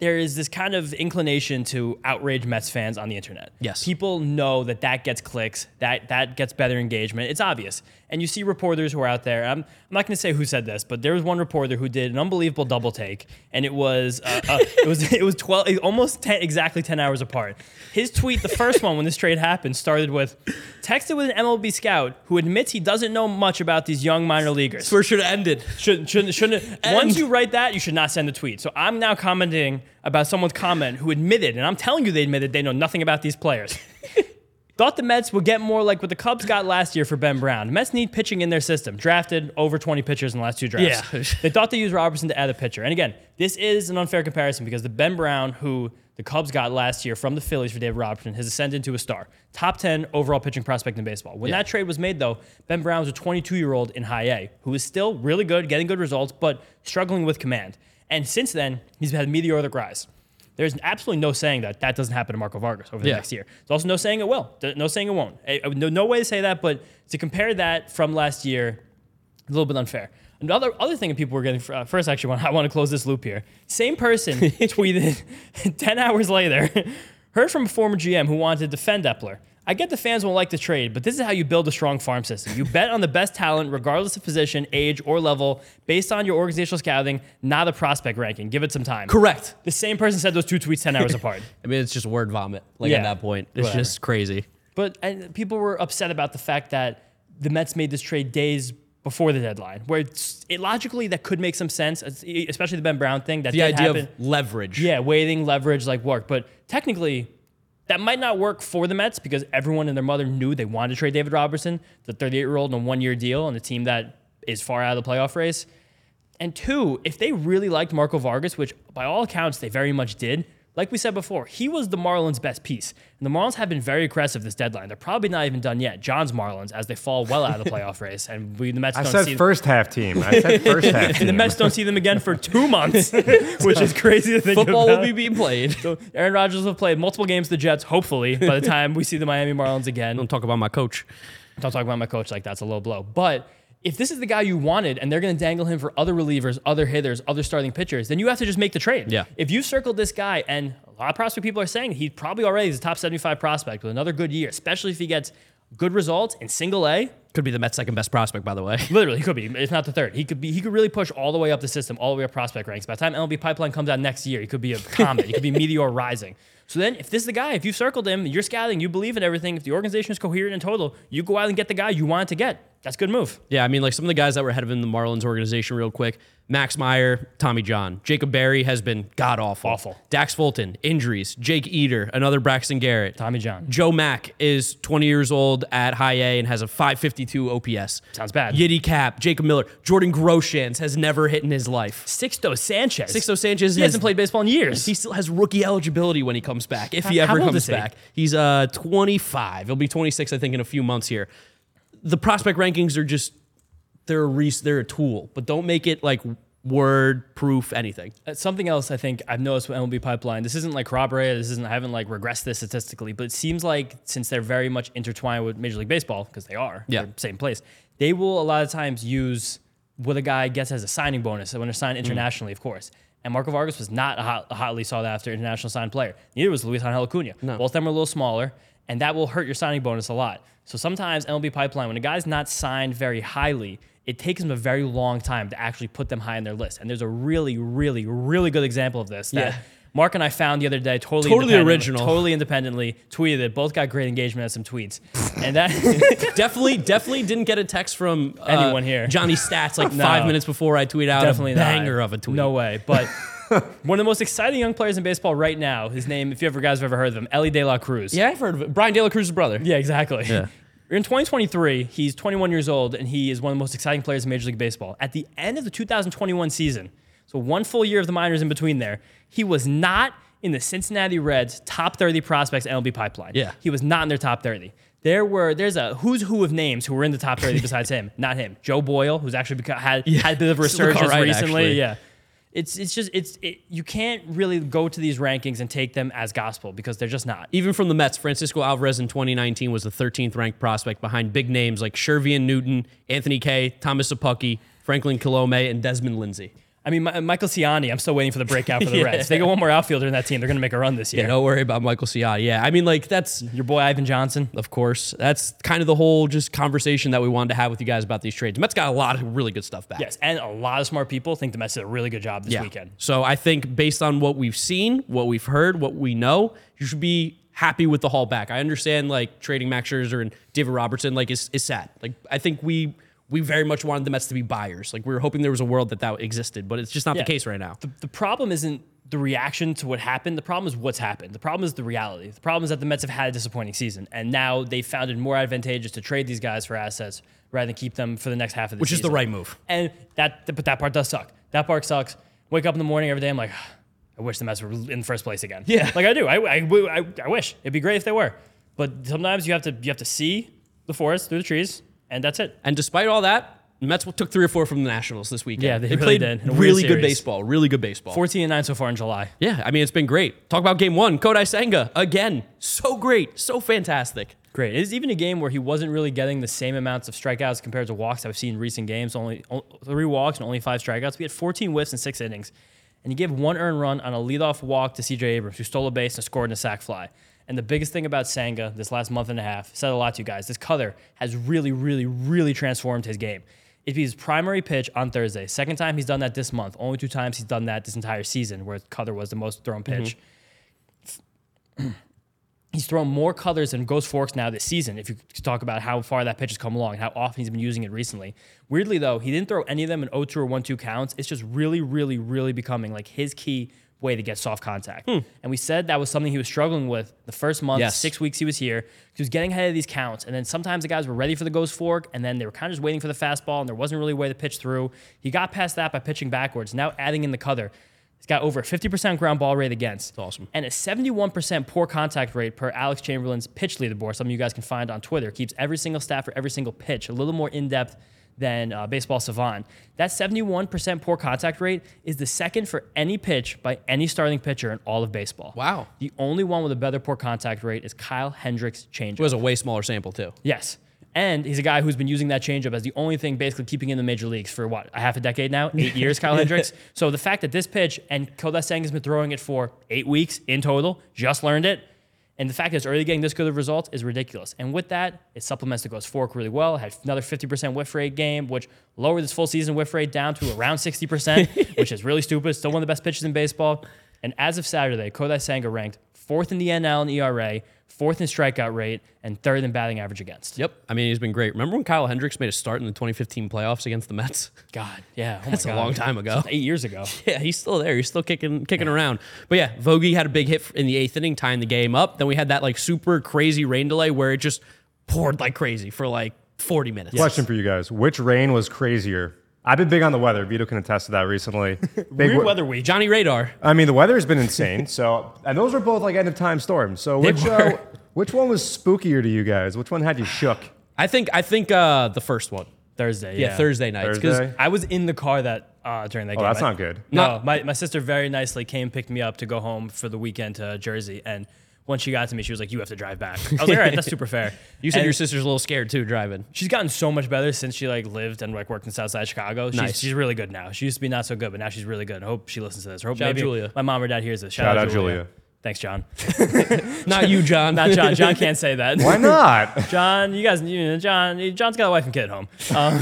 there is this kind of inclination to outrage Mets fans on the internet. Yes. People know that that gets clicks, that that gets better engagement. It's obvious. And you see reporters who are out there. I'm, I'm not going to say who said this, but there was one reporter who did an unbelievable double take, and it was uh, uh, it was it was twelve, almost ten, exactly ten hours apart. His tweet, the first one when this trade happened, started with texted with an M L B scout who admits he doesn't know much about these young minor leaguers. That's where it should have ended. Shouldn't shouldn't shouldn't. End. Once you write that, you should not send a tweet. So I'm now commenting about someone's comment who admitted, and I'm telling you, they admitted they know nothing about these players. Thought the Mets would get more like what the Cubs got last year for Ben Brown. Mets need pitching in their system. Drafted over twenty pitchers in the last two drafts. Yeah. They thought they used Robertson to add a pitcher. And again, this is an unfair comparison because the Ben Brown who the Cubs got last year from the Phillies for David Robertson has ascended to a star. Top ten overall pitching prospect in baseball. When yeah. that trade was made, though, Ben Brown was a twenty-two-year-old in high A who is still really good, getting good results, but struggling with command. And since then, he's had meteoric rise. There's absolutely no saying that that doesn't happen to Marco Vargas over the yeah. next year. There's also no saying it will. No saying it won't. No, no way to say that, but to compare that from last year, a little bit unfair. Another other thing that people were getting, uh, first actually, I want to close this loop here. Same person tweeted ten hours later, heard from a former G M who wanted to defend Epler. I get the fans won't like the trade, but this is how you build a strong farm system. You bet on the best talent, regardless of position, age, or level, based on your organizational scouting, not a prospect ranking. Give it some time. Correct. The same person said those two tweets ten hours apart. I mean, it's just word vomit, like yeah. at that point. It's Whatever. Just crazy. But and people were upset about the fact that the Mets made this trade days before the deadline, where it's, it logically that could make some sense, especially the Ben Brown thing. That the idea happen. Of leverage. Yeah, waiting, leverage, like work. But technically... that might not work for the Mets because everyone and their mother knew they wanted to trade David Robertson, the thirty-eight-year-old on a one-year deal on a team that is far out of the playoff race. And two, if they really liked Marco Vargas, which by all accounts they very much did, like we said before, he was the Marlins' best piece. And the Marlins have been very aggressive this deadline. They're probably not even done yet. John's Marlins, as they fall well out of the playoff race. And we, the Mets I don't said see first them. half team. I said first half and team. And the Mets don't see them again for two months, which is crazy to think Football about. Will be being played. So Aaron Rodgers will play multiple games to the Jets, hopefully, by the time we see the Miami Marlins again. Don't talk about my coach. Don't talk about my coach like that's a low blow. But if this is the guy you wanted and they're going to dangle him for other relievers, other hitters, other starting pitchers, then you have to just make the trade. Yeah. If you circled this guy, and a lot of prospect people are saying he probably already is a top seventy-five prospect with another good year, especially if he gets good results in single A. Could be the Mets' second best prospect, by the way. Literally, he could be. If not the third. He could be. He could really push all the way up the system, all the way up prospect ranks. By the time M L B Pipeline comes out next year, he could be a comet. He could be meteor rising. So then, if this is the guy, if you circled him, you're scouting, you believe in everything, if the organization is coherent and total, you go out and get the guy you wanted to get. That's a good move. Yeah, I mean, like some of the guys that were head of in the Marlins organization real quick, Max Meyer, Tommy John. Jacob Berry has been god-awful. Awful. Dax Fulton, injuries. Jake Eater, another Braxton Garrett. Tommy John. Joe Mack is twenty years old at high A and has a five fifty-two O P S. Sounds bad. Yiddy Cap, Jacob Miller. Jordan Groshans has never hit in his life. Sixto Sanchez. Sixto Sanchez. He has, hasn't played baseball in years. He still has rookie eligibility when he comes back, if he ever comes back. He's uh twenty-five. He'll be twenty-six, I think, in a few months here. The prospect rankings are just, they're a res- they're a tool, but don't make it like word proof anything. Something else I think I've noticed with M L B Pipeline, this isn't like corroborated, this isn't, I haven't like regressed this statistically, but it seems like since they're very much intertwined with Major League Baseball, because they are, yeah, same place, they will a lot of times use what a guy gets as a signing bonus when they're signed internationally, mm. of course. And Marco Vargas was not a, hot, a hotly sought after international signed player. Neither was Luisangel Acuña. No. Both of them are a little smaller, and that will hurt your signing bonus a lot. So sometimes M L B Pipeline, when a guy's not signed very highly, it takes them a very long time to actually put them high on their list. And there's a really, really, really good example of this that yeah. Mark and I found the other day, totally, totally original, totally independently, tweeted it. Both got great engagement at some tweets. And that definitely, definitely didn't get a text from uh, anyone here. Johnny Stats like no, five minutes before I tweet out definitely a banger not. of a tweet. No way. But one of the most exciting young players in baseball right now, his name, if you ever guys have ever heard of him, Elly De La Cruz. Yeah, I've heard of it. Brian De La Cruz's brother. Yeah, exactly. Yeah. In twenty twenty-three, he's twenty-one years old, and he is one of the most exciting players in Major League Baseball. At the end of the two thousand twenty-one season, so one full year of the minors in between there, he was not in the Cincinnati Reds' top thirty prospects M L B Pipeline. Yeah. He was not in their top thirty. There were there's a who's who of names who were in the top thirty besides him. Not him. Joe Boyle, who's actually beca- had, yeah. had a bit of a resurgence right, recently. Actually. Yeah. It's it's just it's it, you can't really go to these rankings and take them as gospel because they're just not. Even from the Mets, Francisco Alvarez in twenty nineteen was the thirteenth ranked prospect behind big names like Shervian Newton, Anthony Kaye, Thomas Apucky, Franklin Kilome, and Desmond Lindsay. I mean, my, Michael Ciani, I'm still waiting for the breakout for the yeah. Reds. If they get one more outfielder in that team, they're going to make a run this year. Yeah, don't worry about Michael Ciani. Yeah, I mean, like, that's... Your boy Ivan Johnson. Of course. That's kind of the whole just conversation that we wanted to have with you guys about these trades. The Mets got a lot of really good stuff back. Yes, and a lot of smart people think the Mets did a really good job this yeah. weekend. So I think based on what we've seen, what we've heard, what we know, you should be happy with the haul back. I understand, like, trading Max Scherzer and David Robertson, like, is, is sad. Like, I think we... We very much wanted the Mets to be buyers. Like, we were hoping there was a world that that existed, but it's just not yeah. the case right now. The, the problem isn't the reaction to what happened. The problem is what's happened. The problem is the reality. The problem is that the Mets have had a disappointing season, and now they found it more advantageous to trade these guys for assets rather than keep them for the next half of the Which season. Which is the right move. And that, but that part does suck. That part sucks. Wake up in the morning every day, I'm like, I wish the Mets were in the first place again. Yeah. Like, I do. I, I, I, I wish. It'd be great if they were. But sometimes you have to you have to see the forest through the trees. And that's it. And despite all that, the Mets took three or four from the Nationals this weekend. Yeah, they, they really played did. really good baseball. Really good baseball. fourteen and nine so far in July. Yeah, I mean, it's been great. Talk about game one. Kodai Senga, again, so great, so fantastic. Great. It is even a game where he wasn't really getting the same amounts of strikeouts compared to walks I've seen in recent games. Only three walks and only five strikeouts. We had fourteen whiffs and six innings. And he gave one earned run on a leadoff walk to C J Abrams, who stole a base and scored in a sac fly. And the biggest thing about Senga this last month and a half, said a lot to you guys, this cutter has really, really, really transformed his game. It'd be his primary pitch on Thursday. Second time he's done that this month. Only two times he's done that this entire season, where cutter was the most thrown pitch. Mm-hmm. He's thrown more cutters than ghost forks now this season, if you talk about how far that pitch has come along and how often he's been using it recently. Weirdly, though, he didn't throw any of them in oh two or one two counts. It's just really, really, really becoming like his key way to get soft contact. Hmm. And we said that was something he was struggling with the first month, yes. six weeks he was here. He was getting ahead of these counts, and then sometimes the guys were ready for the ghost fork, and then they were kind of just waiting for the fastball, and there wasn't really a way to pitch through. He got past that by pitching backwards. Now adding in the cutter, he's got over a fifty percent ground ball rate against. That's awesome. And a seventy-one percent poor contact rate per Alex Chamberlain's pitch leaderboard, something you guys can find on Twitter. Keeps every single stat for every single pitch a little more in-depth than uh, Baseball Savant. That seventy-one percent poor contact rate is the second for any pitch by any starting pitcher in all of baseball. Wow. The only one with a better poor contact rate is Kyle Hendricks' changeup. It was a way smaller sample, too. Yes. And he's a guy who's been using that changeup as the only thing basically keeping him in the major leagues for, what, a half a decade now? Eight years, Kyle Hendricks. So the fact that this pitch, and Kodai Senga has been throwing it for eight weeks in total, just learned it, and the fact that it's already getting this good of results is ridiculous. And with that, it supplements Nicholas Fork really well. It had another fifty percent whiff rate game, which lowered his full season whiff rate down to around sixty percent, which is really stupid. Still one of the best pitches in baseball. And as of Saturday, Kodai Senga ranked fourth in the N L in E R A, fourth in strikeout rate, and third in batting average against. Yep. I mean, he's been great. Remember when Kyle Hendricks made a start in the twenty fifteen playoffs against the Mets? God, yeah. Oh That's my God. a long time ago. Just eight years ago. Yeah, he's still there. He's still kicking kicking yeah. around. But yeah, Vogie had a big hit in the eighth inning, tying the game up. Then we had that like super crazy rain delay where it just poured like crazy for like forty minutes. Yes. Question for you guys. Which rain was crazier? I've been big on the weather. Vito can attest to that recently. Big Weird w- weather week. Johnny Radar. I mean, the weather has been insane. So, and those were both like end of time storms. So, which uh, which one was spookier to you guys? Which one had you shook? I think I think uh, the first one. Thursday. Yeah, yeah. Thursday nights. Because I was in the car that uh, during that oh, game. Oh, that's I, not good. No, no, my my sister very nicely came and picked me up to go home for the weekend to Jersey, and once she got to me, she was like, you have to drive back. I was like, all right, that's super fair. You said and your sister's a little scared, too, driving. She's gotten so much better since she like lived and like worked in Southside Chicago. Nice. She's, she's really good now. She used to be not so good, but now she's really good. I hope she listens to this. I hope Shout maybe out Julia. My mom or dad hears this. Shout, Shout out, out Julia. Julia. Thanks, John. Not you, John. Not John. John can't say that. Why not? John, you guys, you know, John, John's got a wife and kid at home. Um,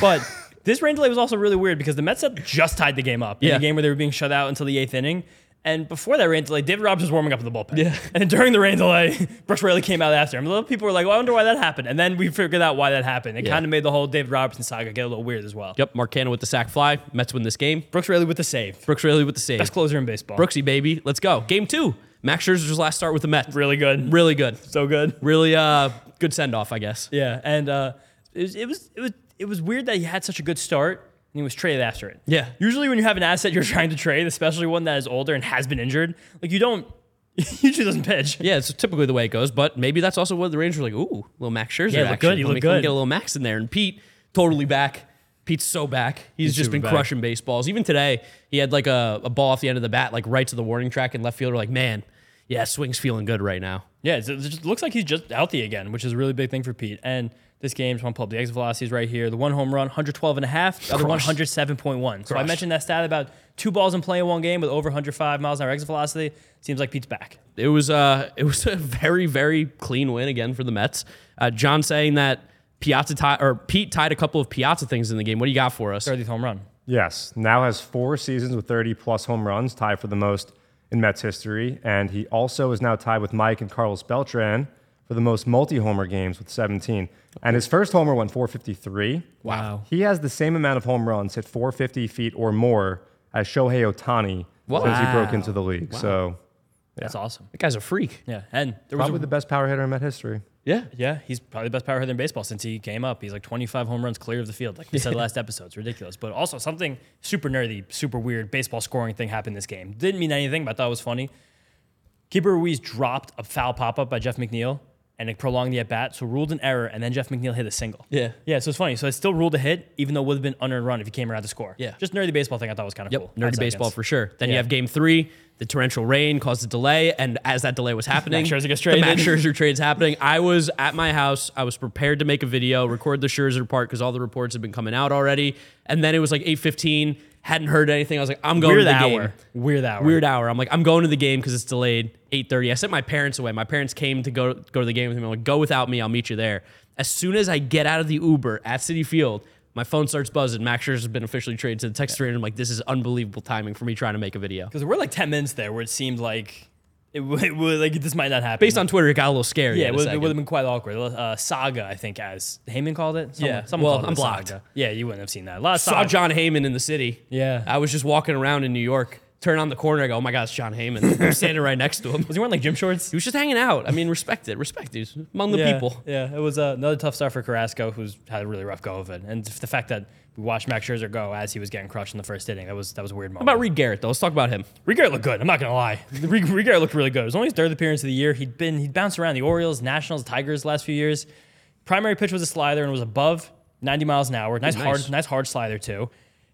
but this rain delay was also really weird because the Mets had just tied the game up. Yeah. In the game where they were being shut out until the eighth inning. And before that rain delay, David Robertson was warming up in the bullpen. Yeah. And during the rain delay, Brooks Raley came out after him. A lot of people were like, well, I wonder why that happened. And then we figured out why that happened. It yeah. kind of made the whole David Robertson saga get a little weird as well. Yep. Mark Canha with the sack fly. Mets win this game. Brooks Raley with the save. Brooks Raley with the save. Best closer in baseball. Brooksy, baby. Let's go. Game two. Max Scherzer's last start with the Mets. Really good. Really good. So good. Really uh, good send-off, I guess. Yeah. And uh, it was, it was it was it was weird that he had such a good start. And he was traded after it. Yeah. Usually when you have an asset you're trying to trade, especially one that is older and has been injured, like you don't, he usually doesn't pitch. Yeah, it's typically the way it goes. But maybe that's also what the Rangers were like, ooh, little Max Scherzer. Yeah, look good. You look good. Can get a little Max in there. And Pete, totally back. Pete's so back. He's, He's just been back. crushing baseballs. Even today, he had like a, a ball off the end of the bat, like right to the warning track, and left fielder like, man, yeah, swing's feeling good right now. Yeah, it just looks like he's just healthy again, which is a really big thing for Pete. And this game, just want to pull up the exit velocities right here. The one home run, one twelve and a half, the other one, one oh seven point one. So I mentioned that stat about two balls in play in one game with over one oh five miles an hour exit velocity. Seems like Pete's back. It was, uh, it was a very, very clean win again for the Mets. Uh, John saying that Piazza tie, or Pete tied a couple of Piazza things in the game. What do you got for us? thirtieth home run. Yes. Now has four seasons with thirty-plus home runs, tied for the most in Mets history. And he also is now tied with Mike and Carlos Beltran for the most multi-homer games with seventeen. And his first homer went four fifty-three. Wow. He has the same amount of home runs hit four hundred fifty feet or more as Shohei Ohtani wow. since he broke into the league. Wow. So yeah. That's awesome. That guy's a freak. Yeah. And there probably was a, the best power hitter in Met history. Yeah. Yeah. He's probably the best power hitter in baseball since he came up. He's like twenty-five home runs clear of the field. Like we said last episode, it's ridiculous. But also something super nerdy, super weird baseball scoring thing happened this game. Didn't mean anything, but I thought it was funny. Keeper Ruiz dropped a foul pop-up by Jeff McNeil. And it prolonged the at-bat, so ruled an error, and then Jeff McNeil hit a single. Yeah. Yeah, so it's funny. So it's still ruled a hit, even though it would have been unearned run if he came around to score. Yeah. Just nerdy baseball thing I thought was kind of yep. cool. Nerdy baseball seconds. For sure. Then yeah. you have game three. The torrential rain caused a delay, and as that delay was happening, Max Scherzer gets traded. The Max Scherzer trade's happening. I was at my house. I was prepared to make a video, record the Scherzer part, because all the reports have been coming out already. And then it was like eight fifteen. Hadn't heard anything. I was like, I'm going Weird to the hour. game. Weird hour. Weird hour. I'm like, I'm going to the game because it's delayed. eight thirty. I sent my parents away. My parents came to go, go to the game with me. I'm like, go without me. I'll meet you there. As soon as I get out of the Uber at Citi Field, my phone starts buzzing. Max Scherzer has been officially traded to the Texas Rangers. I'm like, this is unbelievable timing for me trying to make a video. Because we're like ten minutes there where it seemed like It would, it would, like this might not happen. Based on Twitter, it got a little scary. Yeah, it would, it would have been quite awkward. Uh, saga, I think, as Heyman called it. Someone, yeah, someone well, called I'm it blocked. Saga. Yeah, you wouldn't have seen that. A lot of saga. Saw John Heyman in the city. Yeah, I was just walking around in New York. Turn on the corner, I go, oh my God, it's John Heyman. I'm standing right next to him. Was he wearing like gym shorts? He was just hanging out. I mean, respect it. Respect it. Among the yeah, people. Yeah, it was uh, another tough start for Carrasco, who's had a really rough go of it. And the fact that we watched Max Scherzer go as he was getting crushed in the first inning, that was that was a weird moment. How about Reed Garrett, though? Let's talk about him. Reed Garrett looked good. I'm not going to lie. Reed, Reed Garrett looked really good. It was only his third appearance of the year. He'd been he'd bounced around the Orioles, Nationals, Tigers the last few years. Primary pitch was a slider and was above ninety miles an hour. Nice, nice. hard, nice hard slider, too.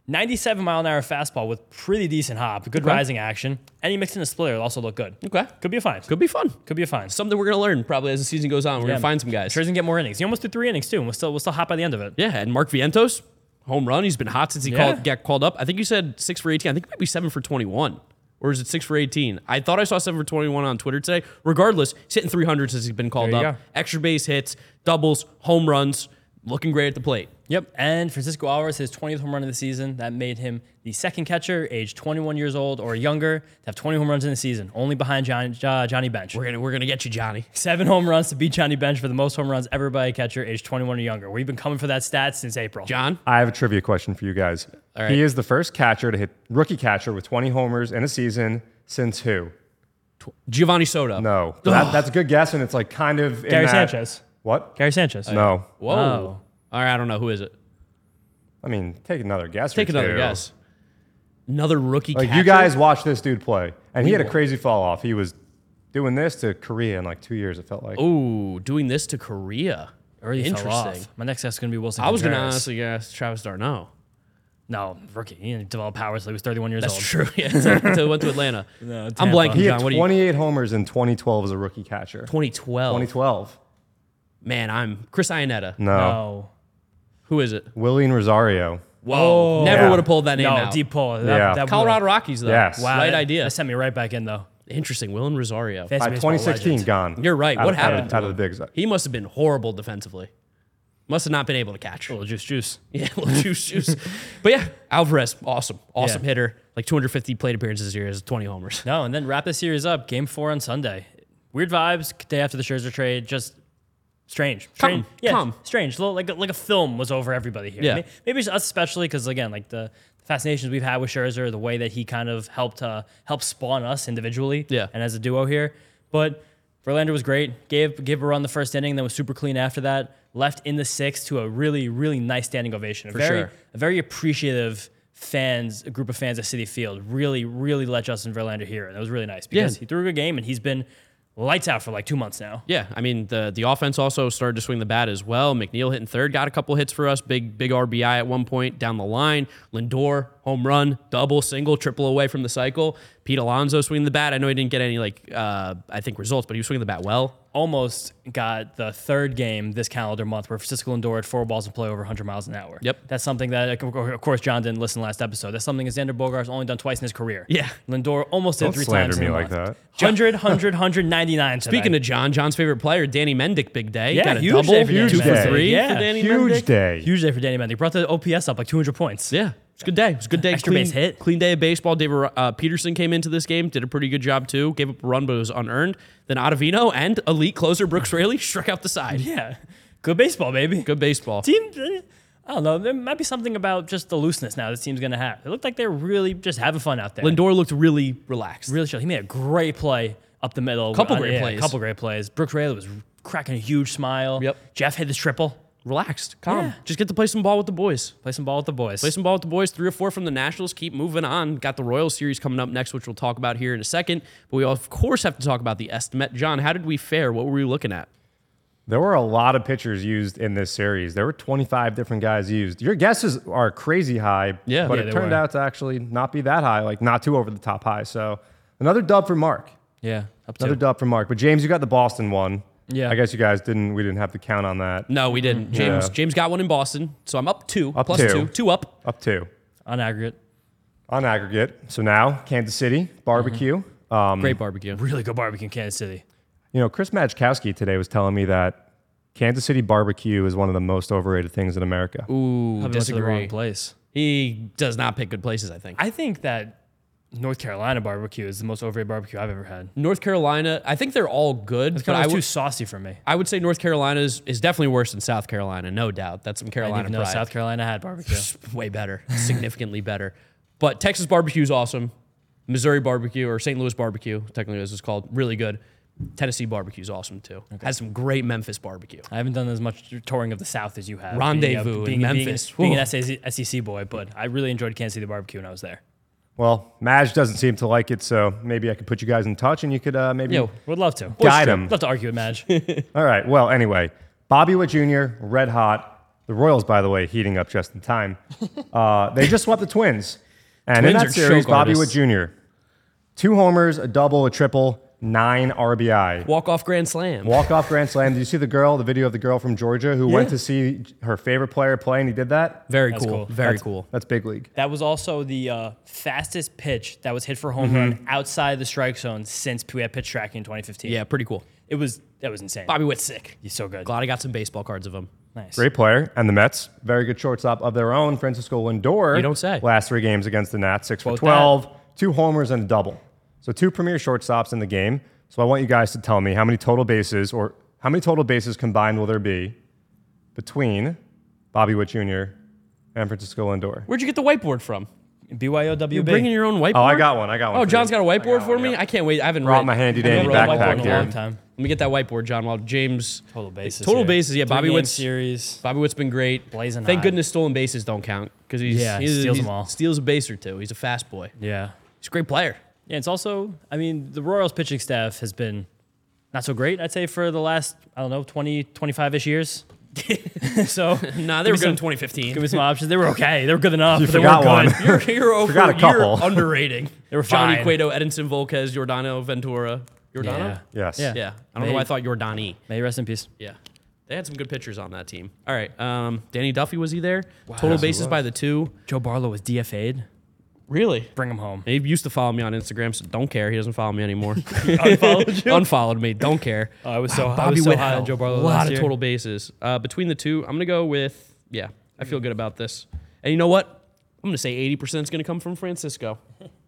ninety-seven mile an hour fastball with pretty decent hop, good okay. rising action, and he mixed in a splitter. It'll also look good. Okay. Could be a find. Could be fun. Could be a find. Something we're going to learn probably as the season goes on. We're yeah. going to find some guys. Scherzer can get more innings. He almost did three innings, too, and we'll still, we'll still hot by the end of it. Yeah, and Mark Vientos, home run. He's been hot since he yeah. called, got called up. I think you said six for eighteen. I think it might be seven for twenty-one. Or is it six for eighteen? I thought I saw seven for twenty-one on Twitter today. Regardless, he's hitting three hundred since he's been called up. Go. Extra base hits, doubles, home runs. Looking great at the plate. Yep. And Francisco Alvarez, his twentieth home run of the season. That made him the second catcher, age twenty-one years old or younger, to have twenty home runs in the season, only behind John, uh, Johnny Bench. We're gonna, we're gonna get you, Johnny. Seven home runs to beat Johnny Bench for the most home runs ever by a catcher, age twenty-one or younger. We've been coming for that stat since April. John? I have a trivia question for you guys. All right. He is the first catcher to hit rookie catcher with twenty homers in a season since who? Giovanni Soto. No. That, that's a good guess, and it's like kind of... Gary in that, Sanchez. What? Gary Sanchez. No. Whoa. Oh. All right, I don't know. Who is it? I mean, take another guess. Take another two. guess. Another rookie like catcher? You guys watched this dude play, and we he had won. a crazy fall off. He was doing this to Korea in like two years, it felt like. Ooh, doing this to Korea. Already interesting. Fell off. My next guess is going to be Wilson I Contreras. was going to honestly guess Travis Darno. No, rookie. He didn't develop power until he was thirty-one years That's old. That's true. Yeah, until he went to Atlanta. No, I'm blanking, he John. He had twenty-eight you... homers in twenty twelve as a rookie catcher. twenty twelve twenty twelve Man, I'm Chris Iannetta. No. no. Who is it? Willian Rosario. Whoa. Never yeah. would have pulled that name no, out. deep pull. That, yeah. that Colorado Rockies, though. Yes. Wow. Right that, idea. That sent me right back in, though. Interesting. Willian Rosario. By twenty sixteen, legend. gone. You're right. Out what of, happened out to Out him? of the bigs. He must have been horrible defensively. Must have not been able to catch. A little juice, juice. Yeah, a little juice, juice. But yeah, Alvarez, awesome. Awesome yeah. hitter. Like two hundred fifty plate appearances this year, has twenty homers. No, and then wrap this series up. Game four on Sunday. Weird vibes, day after the Scherzer trade, just... Strange, strange, come, yeah, come. strange. Like like a film was over everybody here. Yeah. Maybe it's us especially because again, like the fascinations we've had with Scherzer, the way that he kind of helped uh, help spawn us individually, yeah. and as a duo here. But Verlander was great. Gave gave a run the first inning, then was super clean after that. Left in the sixth to a really really nice standing ovation. A For very, sure, a very appreciative fans, a group of fans at Citi Field. Really really let Justin Verlander hear it. That was really nice because yeah. he threw a good game and he's been. Lights out for like two months now. Yeah, I mean, the the offense also started to swing the bat as well. McNeil hitting third, got a couple hits for us. Big big R B I at one point down the line. Lindor, home run, double, single, triple away from the cycle. Pete Alonso swinging the bat. I know he didn't get any, like, uh, I think results, but he was swinging the bat well. Almost got the third game this calendar month where Francisco Lindor had four balls in play over one hundred miles an hour. Yep. That's something that, of course, John didn't listen last episode. That's something Xander Bogart's only done twice in his career. Yeah. Lindor almost Don't did three times in me like month. that. one hundred, one hundred, one ninety-nine Speaking tonight. of John, John's favorite player, Danny Mendick, big day. Yeah, got a huge double, day for Danny two day. for three yeah. for Danny huge Mendick. Huge day. Huge day for Danny Mendick. Brought the O P S up like two hundred points. Yeah. It's a good day. It was a good day. Extra clean, base hit. Clean day of baseball. David uh, Peterson came into this game, did a pretty good job too. Gave up a run, but it was unearned. Then Ottavino and elite closer Brooks Raley struck out the side. Yeah. Good baseball, baby. Good baseball. Team, I don't know. There might be something about just the looseness now this team's going to have. It looked like they're really just having fun out there. Lindor looked really relaxed. Really chill. He made a great play up the middle. Couple uh, great yeah, plays. Couple great plays. Brooks Raley was cracking a huge smile. Yep. Jeff hit his triple. Relaxed, calm. Yeah. Just get to play some ball with the boys. Play some ball with the boys. Play some ball with the boys. Three or four from the Nationals. Keep moving on. Got the Royals series coming up next, which we'll talk about here in a second. But we, of course, have to talk about the estimate. John, how did we fare? What were we looking at? There were a lot of pitchers used in this series. There were twenty-five different guys used. Your guesses are crazy high, yeah, but yeah, it turned were. out to actually not be that high, like not too over the top high. So another dub for Mark. Yeah, up to. Another dub for Mark. But, James, you got the Boston one. Yeah, I guess you guys didn't. We didn't have to count on that. No, we didn't. James yeah. James got one in Boston, so I'm up two. Up plus two. two. Two up. Up two. On aggregate. On aggregate. So now, Kansas City, barbecue. Mm-hmm. Um, Great barbecue. Really good barbecue in Kansas City. You know, Chris Majkowski today was telling me that Kansas City barbecue is one of the most overrated things in America. Ooh, Probably disagree. Went to the wrong place. He does not pick good places, I think. I think that... North Carolina barbecue is the most overrated barbecue I've ever had. North Carolina, I think they're all good. It's kind of too saucy for me. I would say North Carolina is, is definitely worse than South Carolina, no doubt. That's some Carolina I didn't even pride. know South Carolina had barbecue. Way better, significantly better. But Texas barbecue is awesome. Missouri barbecue, or Saint Louis barbecue, technically as it's called, really good. Tennessee barbecue is awesome, too. Okay. Has some great Memphis barbecue. I haven't done as much touring of the South as you have. Rendezvous being, uh, being, in Memphis. Being, being an S E C boy, but I really enjoyed Kansas City barbecue when I was there. Well, Maj doesn't seem to like it, so maybe I could put you guys in touch, and you could uh, maybe Yo, would love to. guide him. Love to argue with Maj. All right. Well, anyway, Bobby Witt Junior, red hot. The Royals, by the way, heating up just in time. Uh, they just swept the Twins. And Twins in that series, Bobby Witt Junior Two homers, a double, a triple, nine R B I. Walk-off grand slam. Walk-off grand slam. Did you see the girl, the video of the girl from Georgia who yeah. went to see her favorite player play and he did that? Very cool. cool. Very that's, cool. That's big league. That was also the uh, fastest pitch that was hit for home mm-hmm. run outside the strike zone since we had pitch tracking in twenty fifteen. Yeah, pretty cool. It was that was insane. Bobby Witt's sick. He's so good. Glad I got some baseball cards of him. Nice. Great player. And the Mets, very good shortstop of their own, Francisco Lindor. You don't say. Last three games against the Nats, six Quote for twelve, that. two homers and a double. So two premier shortstops in the game. So I want you guys to tell me how many total bases or how many total bases combined will there be between Bobby Witt Junior and Francisco Lindor? Where'd you get the whiteboard from? B Y O W B. You're bringing your own whiteboard? Oh, I got one. I got one. Oh, John's got a whiteboard for me? I can't wait. I haven't brought my handy dandy backpack here. Let me get that whiteboard, John, while James... Total bases. Total bases, yeah. Bobby Witt's series. Bobby Witt's been great. Blazing hot. Thank goodness stolen bases don't count because he steals them all. Steals a base or two. He's a fast boy. Yeah. He's a great player. Yeah, it's also... I mean, the Royals pitching staff has been not so great, I'd say, for the last, I don't know, twenty, twenty-five-ish years. so nah, they were good some, in twenty fifteen. Give me some options. They were okay. They were good enough. You but forgot they weren't good. One. You're, you're over. Forgot a couple. You're underrating. They were Johnny fine. Cueto, Edinson Volquez, Jordano Ventura. Jordano. Yeah. Yes. Yeah. yeah. I don't May, know why I thought Jordani. May rest in peace. Yeah. They had some good pitchers on that team. All right. Um, Danny Duffy, was he there? Wow. Total bases by the two. Joe Barlow was D F A'd. Really? Bring him home. He used to follow me on Instagram, so don't care. He doesn't follow me anymore. Unfollowed you? Unfollowed me. Don't care. Uh, I was so wow, high. I was so high on Joe Barlow last year. A lot of year. total bases. Uh, between the two, I'm going to go with, yeah, I feel good about this. And you know what? I'm going to say eighty percent is going to come from Francisco.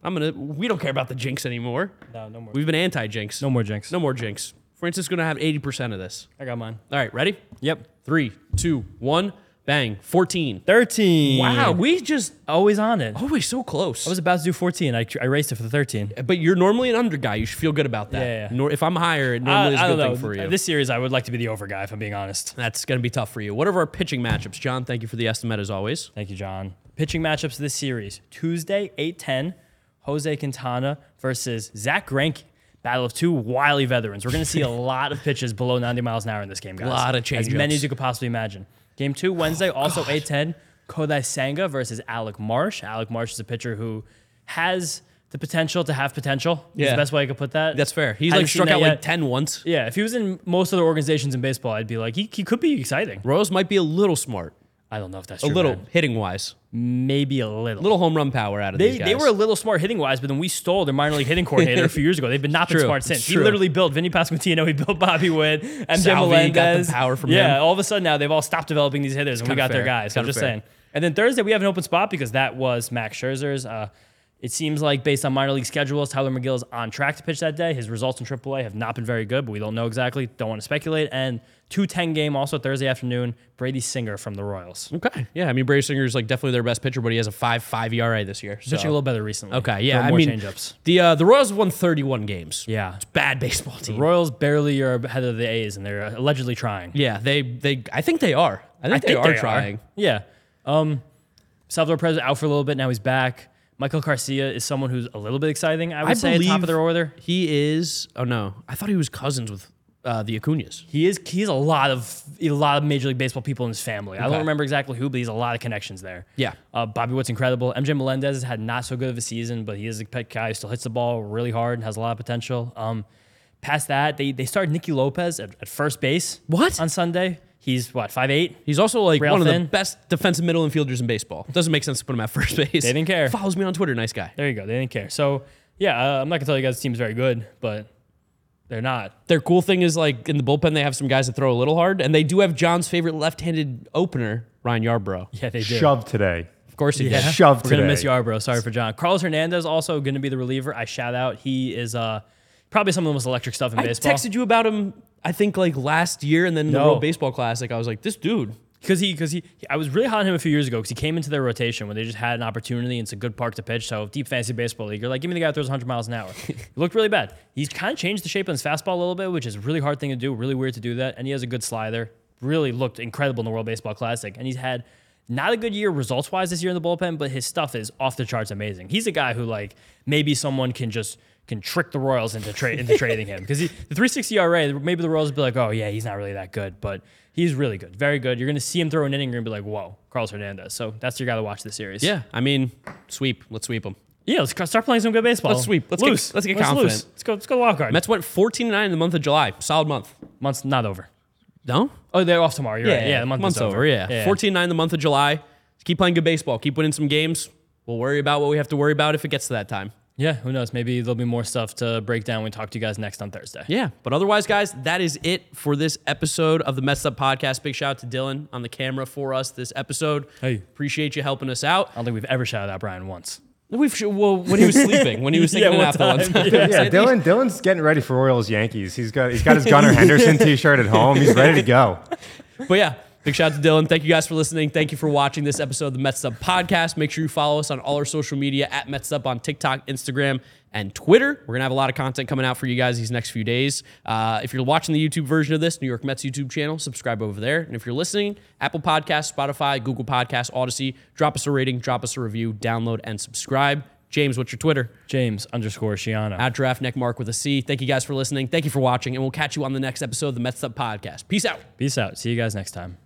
I'm going to, we don't care about the jinx anymore. No, no more. We've been anti-jinx. No more jinx. No more jinx. Francisco's going to have eighty percent of this. I got mine. All right, ready? Yep. Three, two, one. Bang, fourteen. thirteen. Wow, we just... Always on it. Always so close. I was about to do fourteen. I, I raced it for the thirteen. But you're normally an under guy. You should feel good about that. Yeah, yeah. Nor, if I'm higher, it normally uh, is a good know. thing for you. This series, I would like to be the over guy, if I'm being honest. That's going to be tough for you. What are our pitching matchups? John, thank you for the estimate, as always. Thank you, John. Pitching matchups this series. Tuesday, eight ten, Jose Quintana versus Zach Greinke. Battle of two wily veterans. We're going to see a lot of pitches below ninety miles an hour in this game, guys. A lot of changes. As many as you could possibly imagine. Game two, Wednesday, oh, also eight ten, Kodai Senga versus Alec Marsh. Alec Marsh is a pitcher who has the potential to have potential. Yeah. Is the best way I could put that. That's fair. He's Hadn't like struck out yet. like ten once. Yeah, if he was in most other organizations in baseball, I'd be like, he, he could be exciting. Royals might be a little smart. I don't know if that's a true. A little, man. Hitting-wise. Maybe a little. Little home run power out of they, these guys. They were a little smart hitting-wise, but then we stole their minor league hitting coordinator a few years ago. They've been not been smart since. He literally built Vinny Pasquantino. He built Bobby Witt. M J Melendez. Got the power from yeah, him. Yeah, all of a sudden now they've all stopped developing these hitters, it's and we got fair. their guys. So I'm just fair. saying. And then Thursday, we have an open spot because that was Max Scherzer's. Uh, it seems like based on minor league schedules, Tyler McGill is on track to pitch that day. His results in triple A have not been very good, but we don't know exactly. Don't want to speculate. And two ten game also Thursday afternoon, Brady Singer from the Royals. Okay. Yeah, I mean, Brady Singer is like definitely their best pitcher, but he has a five five E R A this year. So. Pitching a little better recently. Okay, yeah. I more mean, change-ups. The, uh, the Royals have won thirty-one games. Yeah. It's a bad baseball team. The Royals barely are ahead of the A's, and they're allegedly trying. Yeah, they, they I think they are. I think I they think are they trying. Are. Yeah. Um, Salvador Perez out for a little bit. Now he's back. Michael Garcia is someone who's a little bit exciting, I would I say, at top of their order. He is... Oh, no. I thought he was cousins with uh, the Acuñas. He is He's a lot of a lot of Major League Baseball people in his family. Okay. I don't remember exactly who, but he has a lot of connections there. Yeah. Uh, Bobby Witt's incredible. M J Melendez has had not so good of a season, but he is a pet guy who still hits the ball really hard and has a lot of potential. Um, past that, they they started Nicky Lopez at, at first base. What? On Sunday. He's, what, five eight? He's also, like, Rail one thin. of the best defensive middle infielders in baseball. It doesn't make sense to put him at first base. They didn't care. Follows me on Twitter. Nice guy. There you go. They didn't care. So, yeah, uh, I'm not going to tell you guys the team's very good, but they're not. Their cool thing is, like, in the bullpen, they have some guys that throw a little hard, and they do have John's favorite left-handed opener, Ryan Yarbrough. Yeah, they do. Shoved today. Of course he yeah. did. Shoved We're today. We're going to miss Yarbrough. Sorry for John. Carlos Hernandez also going to be the reliever. I shout out. He is uh, probably some of the most electric stuff in I baseball. I texted you about him. I think like last year and then no. the World Baseball Classic, I was like, this dude. Because he, because he, I was really hot on him a few years ago because he came into their rotation when they just had an opportunity and it's a good park to pitch. So deep fantasy baseball league, you're like, give me the guy that throws one hundred miles an hour. He looked really bad. He's kind of changed the shape on his fastball a little bit, which is a really hard thing to do, really weird to do that. And he has a good slider. Really looked incredible in the World Baseball Classic. And he's had not a good year results-wise this year in the bullpen, but his stuff is off the charts amazing. He's a guy who like maybe someone can just... can trick the Royals into, tra- into trading him. Because the three sixty E R A, maybe the Royals would be like, oh, yeah, he's not really that good. But he's really good, very good. You're going to see him throw an inning and be like, whoa, Carlos Hernandez. So that's your guy to watch this series. Yeah, I mean, sweep. Let's sweep him. Yeah, let's start playing some good baseball. Let's sweep. Let's lose. Get, let's get let's confident. Lose. Let's go. Let's go wild card. Mets went fourteen and nine in the month of July. Solid month. Month's not over. No? Oh, they're off tomorrow. You're yeah, right. Yeah, the month month's is over. over. Yeah, fourteen and nine yeah. in the month of July. Keep playing good baseball. Keep winning some games. We'll worry about what we have to worry about if it gets to that time. Yeah, who knows? Maybe there'll be more stuff to break down when we talk to you guys next on Thursday. Yeah, but otherwise, guys, that is it for this episode of the Messed Up Podcast. Big shout out to Dylan on the camera for us this episode. Hey. Appreciate you helping us out. I don't think we've ever shouted out Brian once. We've well when he was sleeping, when he was taking yeah, a nap. Time? One time. Yeah, yeah, Dylan. Dylan's getting ready for Royals Yankees. He's got he's got his Gunnar Henderson T-shirt at home. He's ready to go. But yeah, big shout out to Dylan. Thank you guys for listening. Thank you for watching this episode of the Mets Up Podcast. Make sure you follow us on all our social media at Mets Up on TikTok, Instagram, and Twitter. We're gonna have a lot of content coming out for you guys these next few days. Uh, if you're watching the YouTube version of this, New York Mets YouTube channel, subscribe over there. And if you're listening, Apple Podcasts, Spotify, Google Podcasts, Odyssey, drop us a rating, drop us a review, download and subscribe. James, what's your Twitter? James underscore Shiano. At Draft Neck Mark with a C. Thank you guys for listening. Thank you for watching, and we'll catch you on the next episode of the Mets Up Podcast. Peace out. Peace out. See you guys next time.